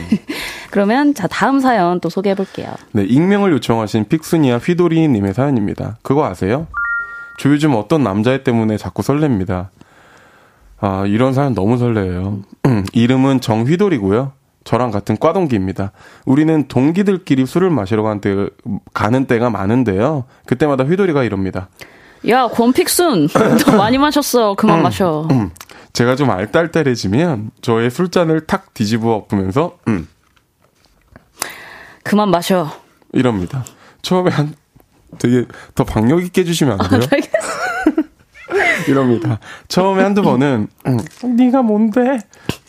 그러면 자, 다음 사연 또 소개해볼게요. 네, 익명을 요청하신 픽순이와 휘도리님의 사연입니다. 그거 아세요? 저 요즘 어떤 남자애 때문에 자꾸 설렙니다. 아, 이런 사연 너무 설레요. 이름은 정휘돌이고요. 저랑 같은 과 동기입니다. 우리는 동기들끼리 술을 마시러 가는 때가 많은데요. 그때마다 휘돌이가 이럽니다. 야, 권픽순 너 많이 마셨어. 그만 마셔. 제가 좀 알딸딸해지면 저의 술잔을 탁 뒤집어 엎으면서 그만 마셔 이럽니다. 처음에 한 되게 더 박력 있게 해주시면 안 돼요? 이럽니다. 처음에 한두 번은 네가 뭔데?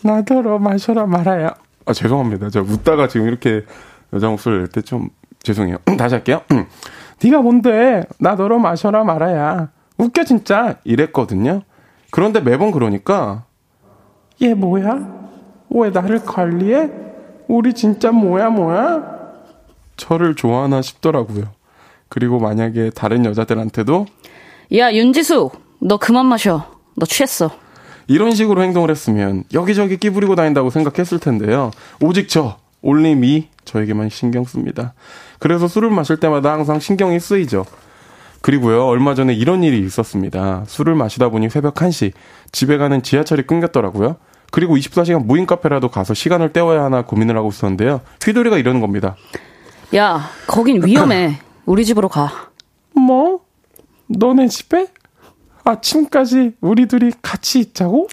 나더러 마셔라 말아야. 아, 죄송합니다. 제가 웃다가 지금 이렇게 여자 목소리를 낼 때 좀 죄송해요. 다시 할게요. 네가 뭔데? 나더러 마셔라 말아야. 웃겨 진짜. 이랬거든요. 그런데 매번 그러니까 얘 뭐야? 왜 나를 관리해? 우리 진짜 뭐야? 저를 좋아하나 싶더라고요. 그리고 만약에 다른 여자들한테도 야, 윤지수! 너 그만 마셔. 너 취했어. 이런 식으로 행동을 했으면 여기저기 끼부리고 다닌다고 생각했을 텐데요. 오직 저, 올림이 저에게만 신경 씁니다. 그래서 술을 마실 때마다 항상 신경이 쓰이죠. 그리고요, 얼마 전에 이런 일이 있었습니다. 술을 마시다 보니 새벽 1시, 집에 가는 지하철이 끊겼더라고요. 그리고 24시간 무인 카페라도 가서 시간을 때워야 하나 고민을 하고 있었는데요. 휘돌이가 이러는 겁니다. 야, 거긴 위험해. 우리 집으로 가. 뭐? 너네 집에? 아침까지 우리 둘이 같이 있자고?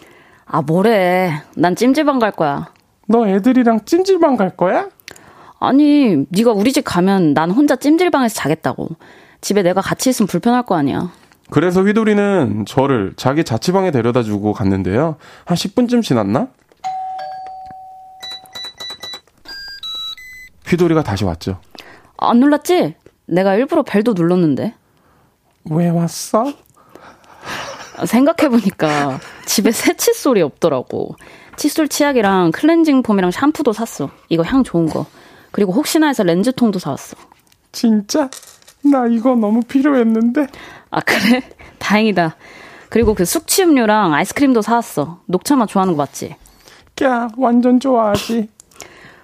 아, 뭐래. 난 찜질방 갈 거야. 너 애들이랑 찜질방 갈 거야? 아니, 네가 우리 집 가면 난 혼자 찜질방에서 자겠다고. 집에 내가 같이 있으면 불편할 거 아니야. 그래서 휘돌이는 저를 자기 자취방에 데려다주고 갔는데요. 한 10분쯤 지났나? 휘돌이가 다시 왔죠. 안 놀랐지? 내가 일부러 벨도 눌렀는데. 왜 왔어? 생각해보니까 집에 새 칫솔이 없더라고. 칫솔 치약이랑 클렌징 폼이랑 샴푸도 샀어. 이거 향 좋은 거. 그리고 혹시나 해서 렌즈통도 사왔어. 진짜? 나 이거 너무 필요했는데. 아, 그래? 다행이다. 그리고 그 숙취 음료랑 아이스크림도 사왔어. 녹차맛 좋아하는 거 맞지? 야, 완전 좋아하지.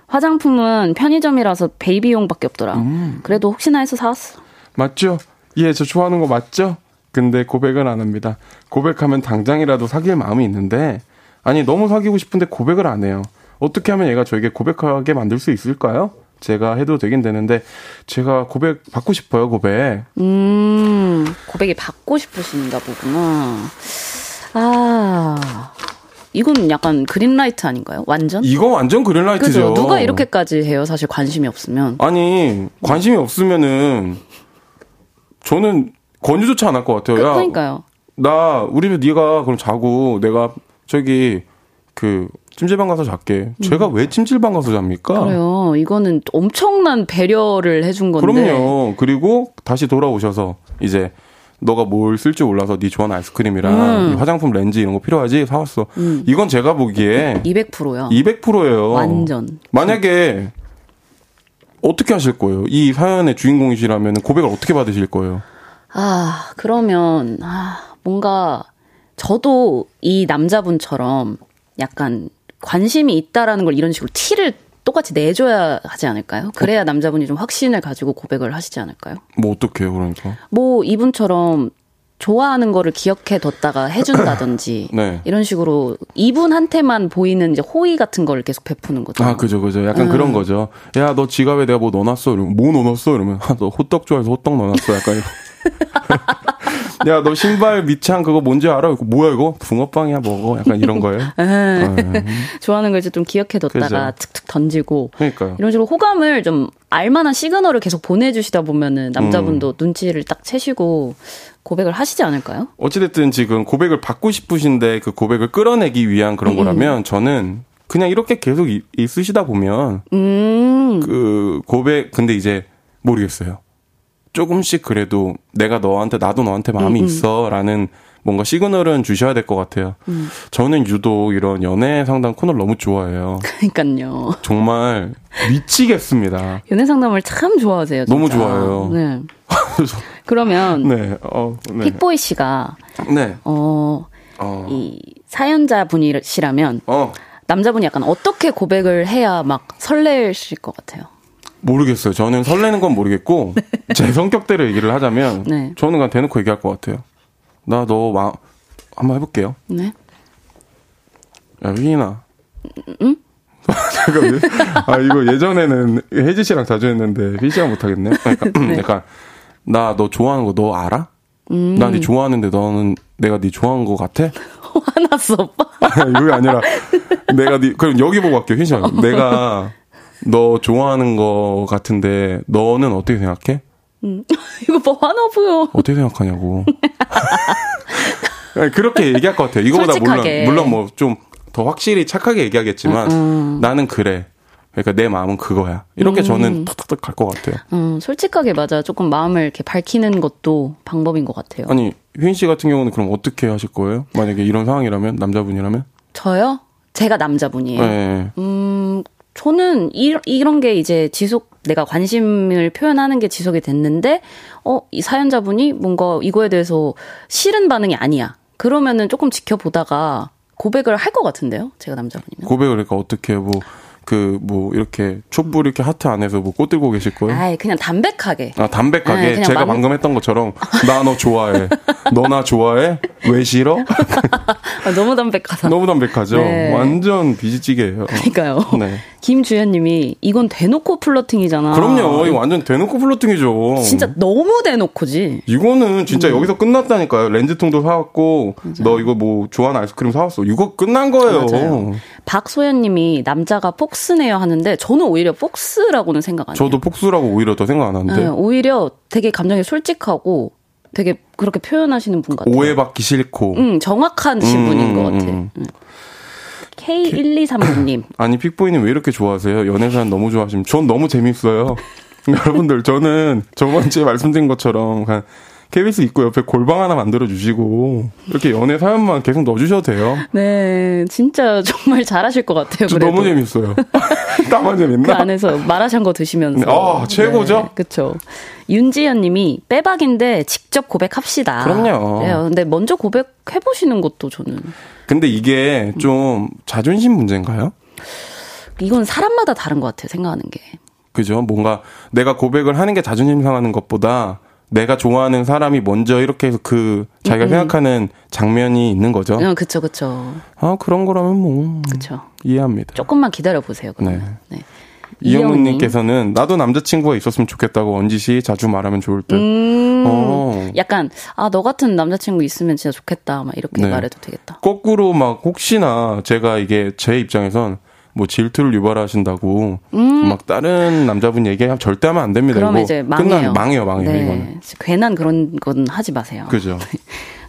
화장품은 편의점이라서 베이비용밖에 없더라. 그래도 혹시나 해서 사왔어. 맞죠? 예, 저 좋아하는 거 맞죠? 근데 고백을 안 합니다. 고백하면 당장이라도 사귈 마음이 있는데 아니 너무 사귀고 싶은데 고백을 안 해요. 어떻게 하면 얘가 저에게 고백하게 만들 수 있을까요? 제가 해도 되긴 되는데 제가 고백 받고 싶어요. 고백. 고백이 받고 싶으신가 보구나. 아, 이건 약간 그린라이트 아닌가요? 완전? 이거 완전 그린라이트죠. 그죠? 누가 이렇게까지 해요? 사실 관심이 없으면. 아니 관심이 없으면은 저는 권유조차 안 할 것 같아요. 야, 그러니까요. 나 우리 집 네가 그럼 자고 내가 저기 그 찜질방 가서 잘게. 제가 왜 찜질방 가서 잡니까? 그래요. 이거는 엄청난 배려를 해준 건데. 그럼요. 그리고 다시 돌아오셔서 이제 너가 뭘 쓸지 몰라서 네 좋아하는 아이스크림이랑 화장품 렌즈 이런 거 필요하지? 사왔어. 이건 제가 보기에 200%요. 200%예요. 완전. 만약에 어떻게 하실 거예요? 이 사연의 주인공이시라면 고백을 어떻게 받으실 거예요? 아, 그러면, 아, 뭔가, 저도 이 남자분처럼 약간 관심이 있다라는 걸 이런 식으로 티를 똑같이 내줘야 하지 않을까요? 그래야 남자분이 좀 확신을 가지고 고백을 하시지 않을까요? 뭐, 어떻게 해요, 그러니까? 뭐, 이분처럼 좋아하는 거를 기억해뒀다가 해준다든지, 네. 이런 식으로 이분한테만 보이는 이제 호의 같은 걸 계속 베푸는 거죠. 아, 그죠. 약간 그런 거죠. 야, 너 지갑에 내가 뭐 넣어놨어? 이러면, 뭐 넣어놨어? 이러면, 아, 너 호떡 좋아해서 호떡 넣어놨어? 약간 이런. 야, 너 신발 밑창 그거 뭔지 알아? 이거 뭐야 이거? 붕어빵이야 먹어. 약간 이런 거예요. 좋아하는 걸 이제 좀 기억해뒀다가 툭툭 던지고. 그러니까요. 이런 식으로 호감을 좀 알만한 시그널을 계속 보내주시다 보면은 남자분도 눈치를 딱 채시고 고백을 하시지 않을까요? 어찌됐든 지금 고백을 받고 싶으신데 그 고백을 끌어내기 위한 그런 거라면 저는 그냥 이렇게 계속 있으시다 보면 그 고백 근데 이제 모르겠어요. 조금씩 그래도 내가 너한테, 나도 너한테 마음이 있어 라는 뭔가 시그널은 주셔야 될 것 같아요. 저는 유독 이런 연애 상담 코너를 너무 좋아해요. 그러니까요. 정말 미치겠습니다. 연애 상담을 참 좋아하세요. 진짜. 너무 좋아해요. 네. 그러면 네. 네. 픽보이 씨가 네. 이 사연자분이시라면 남자분이 약간 어떻게 고백을 해야 막 설레실 것 같아요? 모르겠어요. 저는 설레는 건 모르겠고 네. 제 성격대로 얘기를 하자면 네. 저는 그냥 대놓고 얘기할 것 같아요. 나 너 한번 해볼게요. 네. 야 휘인아. 응? 잠깐만요. 아 이거 예전에는 혜지 씨랑 자주 했는데 휘인 씨랑 못 하겠네. 그러니까 네. 약간 나 너 좋아하는 거 너 알아? 나 네 좋아하는데 너는 내가 네 좋아하는 거 같아? 화났어 오빠. 이게 아니라 내가 네 그럼 여기 보고 갈게요 휘인 씨. 내가 너 좋아하는 거 같은데 너는 어떻게 생각해? 이거 뭐 화나 보여. 어떻게 생각하냐고. 그렇게 얘기할 것 같아요. 이거보다 솔직하게. 물론 뭐 좀 더 확실히 착하게 얘기하겠지만 나는 그래. 그러니까 내 마음은 그거야. 이렇게 저는 탁탁탁 갈 것 같아요. 솔직하게 맞아. 조금 마음을 이렇게 밝히는 것도 방법인 것 같아요. 아니 휘인 씨 같은 경우는 그럼 어떻게 하실 거예요? 만약에 이런 상황이라면 남자분이라면? 저요? 제가 남자분이에요. 네. 저는 이런 게 이제 내가 관심을 표현하는 게 지속이 됐는데, 이 사연자분이 뭔가 이거에 대해서 싫은 반응이 아니야. 그러면은 조금 지켜보다가 고백을 할 것 같은데요? 제가 남자분이면. 고백을 그러니까 어떻게 이렇게 촛불 이렇게 하트 안에서 꽃 들고 계실 거예요? 아이, 그냥 담백하게. 아, 담백하게? 네, 제가 방금 했던 것처럼, 나 너 좋아해. 너 나 좋아해? 왜 싫어? 아, 너무 담백하다. 너무 담백하죠? 네. 완전 비지찌개예요. 그러니까요. 네. 김주현님이, 이건 대놓고 플러팅이잖아. 그럼요. 이거 완전 대놓고 플러팅이죠. 진짜 너무 대놓고지. 이거는 진짜 여기서 끝났다니까요. 렌즈통도 사왔고, 맞아. 너 이거 좋아하는 아이스크림 사왔어. 이거 끝난 거예요. 맞아요. 박소연님이, 남자가 폭스네요 하는데 저는 오히려 폭스라고는 생각 안 해요. 저도 폭스라고 오히려 더 생각 안 하는데. 네, 오히려 되게 감정이 솔직하고 되게 그렇게 표현하시는 분 같아요. 오해받기 싫고. 응, 정확하신 분인 것 같아. K1239님. 아니 픽보이님 왜 이렇게 좋아하세요? 연애사연 너무 좋아하시면 전 너무 재밌어요. 여러분들 저는 저번 주에 말씀드린 것처럼 그냥 KBS 입구 옆에 골방 하나 만들어주시고 이렇게 연애 사연만 계속 넣어주셔도 돼요. 네. 진짜 정말 잘하실 것 같아요. 저 너무 재밌어요. 나만 재밌나? 그 안에서 마라샹궈 거 드시면서. 아, 최고죠? 네, 그렇죠. 윤지연 님이 빼박인데 직접 고백합시다. 그럼요. 네, 근데 먼저 고백해보시는 것도 저는. 근데 이게 좀 자존심 문제인가요? 이건 사람마다 다른 것 같아요. 생각하는 게. 그죠. 뭔가 내가 고백을 하는 게 자존심 상하는 것보다 내가 좋아하는 사람이 먼저 이렇게 해서 자기가 생각하는 장면이 있는 거죠. 그쵸, 그쵸. 아, 그런 거라면 그쵸. 이해합니다. 조금만 기다려보세요, 그러면. 네. 네. 이영훈님께서는 나도 남자친구가 있었으면 좋겠다고 언지시 자주 말하면 좋을 듯. 약간 너 같은 남자친구 있으면 진짜 좋겠다 막 이렇게 네. 말해도 되겠다. 거꾸로 막 혹시나 제가 이게 제 입장에선 질투를 유발하신다고 막 다른 남자분 얘기하면 절대 하면 안 됩니다. 그럼 이제 망해요. 네. 이거는 괜한 그런 건 하지 마세요. 그죠.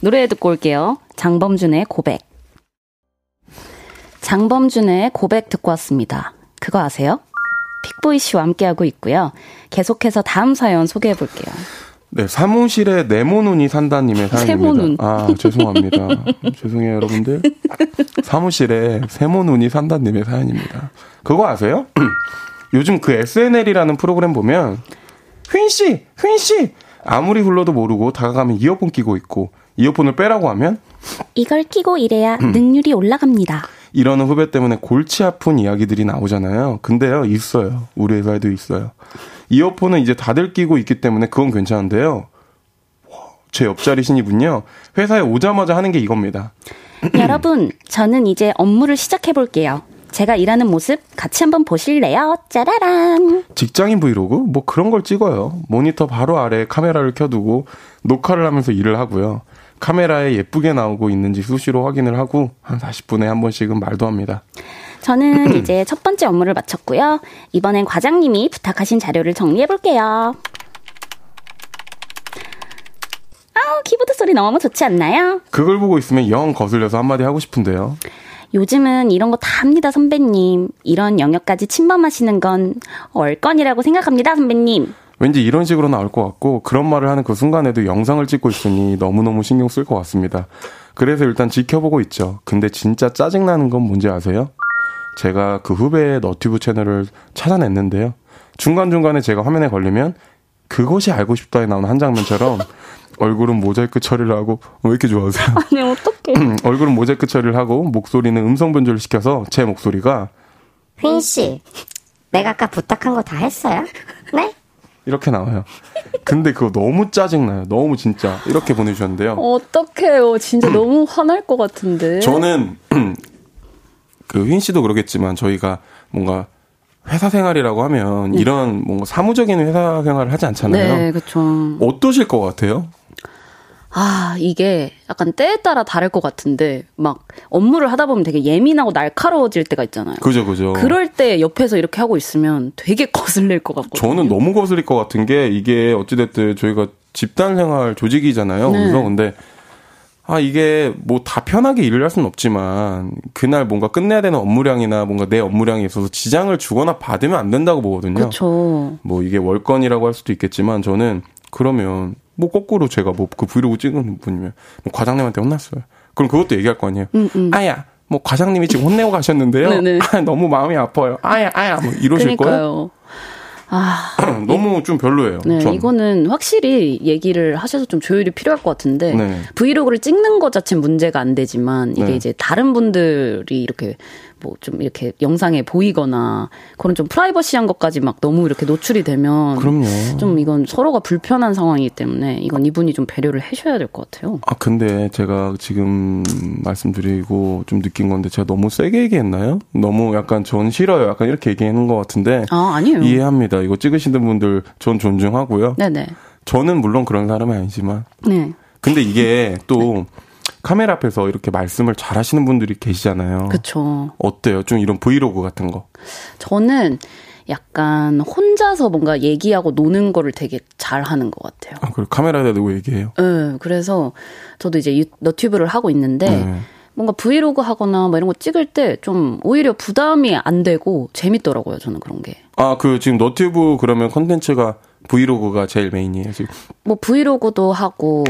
노래 듣고 올게요. 장범준의 고백. 장범준의 고백 듣고 왔습니다. 그거 아세요? 픽보이 씨와 함께하고 있고요. 계속해서 다음 사연 소개해 볼게요. 네, 사무실에 네모눈이 산다님의 사연입니다. 세모눈. 아, 죄송합니다. 죄송해요, 여러분들. 사무실에 세모눈이 산다님의 사연입니다. 그거 아세요? 요즘 그 SNL이라는 프로그램 보면 휘인씨! 휘인씨! 아무리 불러도 모르고 다가가면 이어폰 끼고 있고 이어폰을 빼라고 하면 이걸 끼고 이래야 능률이 올라갑니다. 이러는 후배 때문에 골치 아픈 이야기들이 나오잖아요. 근데요, 있어요. 우리 회사에도 있어요. 이어폰은 이제 다들 끼고 있기 때문에 그건 괜찮은데요. 제 옆자리 신입은요. 회사에 오자마자 하는 게 이겁니다. 여러분, 저는 이제 업무를 시작해볼게요. 제가 일하는 모습 같이 한번 보실래요? 짜라란. 직장인 브이로그? 그런 걸 찍어요. 모니터 바로 아래에 카메라를 켜두고 녹화를 하면서 일을 하고요. 카메라에 예쁘게 나오고 있는지 수시로 확인을 하고 한 40분에 한 번씩은 말도 합니다. 저는 이제 첫 번째 업무를 마쳤고요. 이번엔 과장님이 부탁하신 자료를 정리해볼게요. 아우, 키보드 소리 너무 좋지 않나요? 그걸 보고 있으면 영 거슬려서 한마디 하고 싶은데요. 요즘은 이런 거 다 합니다, 선배님. 이런 영역까지 침범하시는 건 얼건이라고 생각합니다, 선배님. 왠지 이런 식으로 나올 것 같고 그런 말을 하는 그 순간에도 영상을 찍고 있으니 너무너무 신경 쓸 것 같습니다. 그래서 일단 지켜보고 있죠. 근데 진짜 짜증나는 건 뭔지 아세요? 제가 그 후배의 너튜브 채널을 찾아냈는데요. 중간중간에 제가 화면에 걸리면 그것이 알고 싶다에 나오는 한 장면처럼 얼굴은 모자이크 처리를 하고 왜 이렇게 좋아하세요? 아니 어떡해. 얼굴은 모자이크 처리를 하고 목소리는 음성 변조를 시켜서 제 목소리가 휘인 씨 내가 아까 부탁한 거 다 했어요? 네? 이렇게 나와요. 근데 그거 너무 짜증나요. 너무 진짜 이렇게 보내주셨는데요. 어떡해요. 진짜 너무 화날 것 같은데. 저는 그 휘인 씨도 그러겠지만 저희가 뭔가 회사 생활이라고 하면 이런 뭔가 사무적인 회사 생활을 하지 않잖아요. 네, 그렇죠. 어떠실 것 같아요? 아, 이게 약간 때에 따라 다를 것 같은데 막 업무를 하다 보면 되게 예민하고 날카로워질 때가 있잖아요. 그죠, 그죠. 그럴 때 옆에서 이렇게 하고 있으면 되게 거슬릴 것 같고. 저는 너무 거슬릴 것 같은 게 이게 어찌됐든 저희가 집단 생활 조직이잖아요. 네. 그래서 근데 아, 이게 뭐 다 편하게 일을 할 수는 없지만 그날 뭔가 끝내야 되는 업무량이나 뭔가 내 업무량에 있어서 지장을 주거나 받으면 안 된다고 보거든요. 그렇죠. 뭐 이게 월권이라고 할 수도 있겠지만 저는 그러면 뭐 거꾸로 제가 뭐 그 브이로그 찍은 분이면 뭐 과장님한테 혼났어요. 그럼 그것도 얘기할 거 아니에요. 아야, 뭐 과장님이 지금 혼내고 가셨는데요. 아, 너무 마음이 아파요. 아야, 뭐 이러실 거예요. 아, 너무 좀 별로예요. 네, 전. 이거는 확실히 얘기를 하셔서 좀 조율이 필요할 것 같은데 네. 브이로그를 찍는 것 자체는 문제가 안 되지만 이게 네. 이제 다른 분들이 이렇게 뭐 좀 이렇게 영상에 보이거나 그런 좀 프라이버시한 것까지 막 너무 이렇게 노출이 되면 그럼요. 좀 이건 서로가 불편한 상황이기 때문에 이건 이분이 좀 배려를 해줘야 될 것 같아요. 아 근데 제가 지금 말씀드리고 좀 느낀 건데 제가 너무 세게 얘기했나요? 너무 약간 전 싫어요. 약간 이렇게 얘기하는 것 같은데 아 아니에요. 이해합니다. 이거 찍으시는 분들 전 존중하고요. 네네. 저는 물론 그런 사람은 아니지만. 네. 근데 이게 또 네. 카메라 앞에서 이렇게 말씀을 잘 하시는 분들이 계시잖아요. 그렇죠. 어때요? 좀 이런 브이로그 같은 거. 저는 약간 혼자서 뭔가 얘기하고 노는 거를 되게 잘하는 것 같아요. 아, 그리고 카메라에다 대고 얘기해요? 네. 그래서 저도 이제 너튜브를 하고 있는데 네. 뭔가 브이로그 하거나 뭐 이런 거 찍을 때 좀 오히려 부담이 안 되고 재밌더라고요. 저는 그런 게. 아, 그 지금 너튜브 그러면 컨텐츠가 브이로그가 제일 메인이에요 지금? 뭐 브이로그도 하고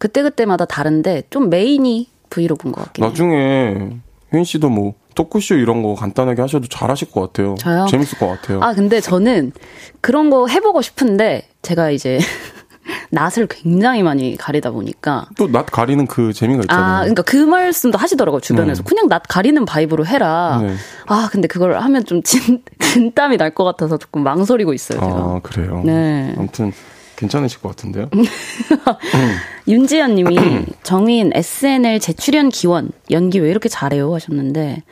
그때그때마다 다른데 좀 메인이 브이로그인 것 같긴 해요. 나중에 휘인 씨도 뭐 토크쇼 이런 거 간단하게 하셔도 잘하실 것 같아요. 저요? 재밌을 것 같아요. 아 근데 저는 그런 거 해보고 싶은데 제가 이제 낯을 굉장히 많이 가리다 보니까 또 낯 가리는 그 재미가 있잖아요. 아 그러니까 그 말씀도 하시더라고요. 주변에서. 네. 그냥 낯 가리는 바이브로 해라. 네. 아 근데 그걸 하면 좀 진땀이 날 것 같아서 조금 망설이고 있어요. 제가. 아 그래요? 네. 아무튼 괜찮으실 것 같은데요? 윤지연 님이 정인 SNL 재출연 기원 연기 왜 이렇게 잘해요 하셨는데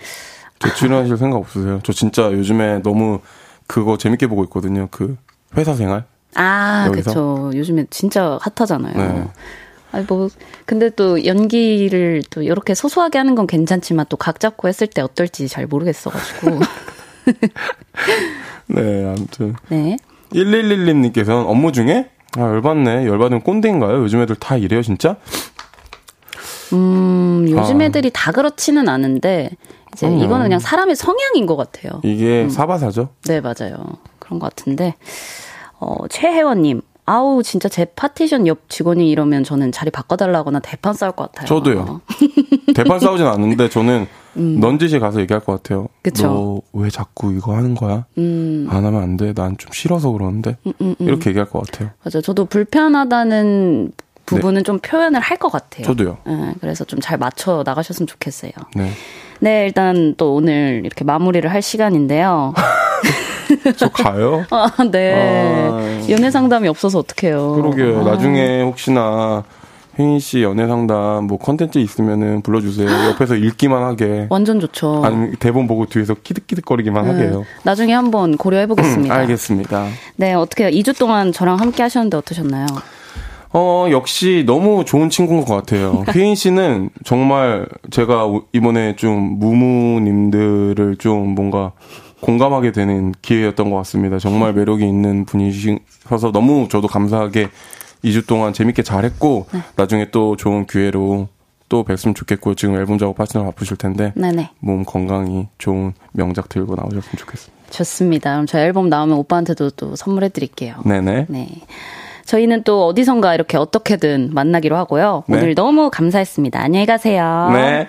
재출연하실 생각 없으세요? 저 진짜 요즘에 너무 그거 재밌게 보고 있거든요. 그 회사 생활. 아 그렇죠. 요즘에 진짜 핫하잖아요. 네. 아니 뭐 근데 또 연기를 또 이렇게 소소하게 하는 건 괜찮지만 또 각 잡고 했을 때 어떨지 잘 모르겠어가지고. 네 아무튼. 네. 1111님께서는 업무 중에 아, 열받네. 열받으면 꼰대인가요? 요즘 애들 다 이래요, 진짜? 요즘 애들이 다 그렇지는 않은데, 이제 이거는 그냥 사람의 성향인 것 같아요. 이게 사바사죠? 네, 맞아요. 그런 것 같은데, 최혜원님, 아우, 진짜 제 파티션 옆 직원이 이러면 저는 자리 바꿔달라거나 대판 싸울 것 같아요. 저도요. 대판 싸우진 않는데, 저는 넌지시 가서 얘기할 것 같아요. 그쵸. 너 왜 자꾸 이거 하는 거야? 안 하면 안 돼. 난 좀 싫어서 그러는데. 이렇게 얘기할 것 같아요. 맞아. 저도 불편하다는 부분은 네. 좀 표현을 할 것 같아요. 저도요. 네, 그래서 좀 잘 맞춰 나가셨으면 좋겠어요. 네. 네, 일단 또 오늘 이렇게 마무리를 할 시간인데요. 저 가요? 아, 네. 아... 연애 상담이 없어서 어떡해요. 그러게요. 아... 나중에 혹시나. 휘인 씨 연애 상담 뭐 컨텐츠 있으면은 불러주세요. 옆에서 읽기만 하게. 완전 좋죠. 아니 대본 보고 뒤에서 키득키득거리기만 하게 해요. 나중에 한번 고려해보겠습니다. 알겠습니다. 네 어떻게 2주 동안 저랑 함께 하셨는데 어떠셨나요? 역시 너무 좋은 친구인 것 같아요. 휘인 씨는 정말 제가 이번에 좀 무무님들을 좀 뭔가 공감하게 되는 기회였던 것 같습니다. 정말 매력이 있는 분이셔서 너무 저도 감사하게 2주 동안 재밌게 잘했고 네. 나중에 또 좋은 기회로 또 뵀으면 좋겠고 지금 앨범 작업하시느라 바쁘실 텐데 네네. 몸 건강히 좋은 명작 들고 나오셨으면 좋겠습니다. 좋습니다. 그럼 저희 앨범 나오면 오빠한테도 또 선물해드릴게요. 네네. 네. 저희는 또 어디선가 이렇게 어떻게든 만나기로 하고요. 네. 오늘 너무 감사했습니다. 안녕히 가세요. 네.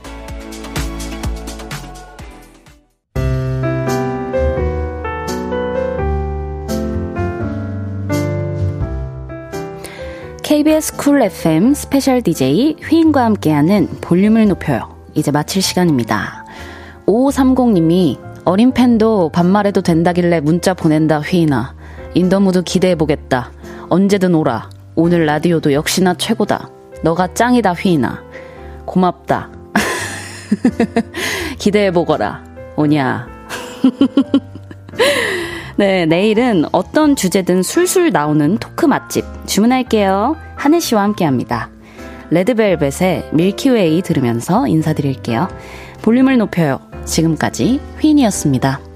KBS 쿨 FM 스페셜 DJ 휘인과 함께하는 볼륨을 높여요. 이제 마칠 시간입니다. 5530님이 어린 팬도 반말해도 된다길래 문자 보낸다 휘인아. 인더무드 기대해보겠다. 언제든 오라. 오늘 라디오도 역시나 최고다. 너가 짱이다 휘인아. 고맙다. 기대해보거라. 오냐. 네, 내일은 어떤 주제든 술술 나오는 토크 맛집 주문할게요. 한혜씨와 함께합니다. 레드벨벳의 밀키웨이 들으면서 인사드릴게요. 볼륨을 높여요. 지금까지 휘인이었습니다.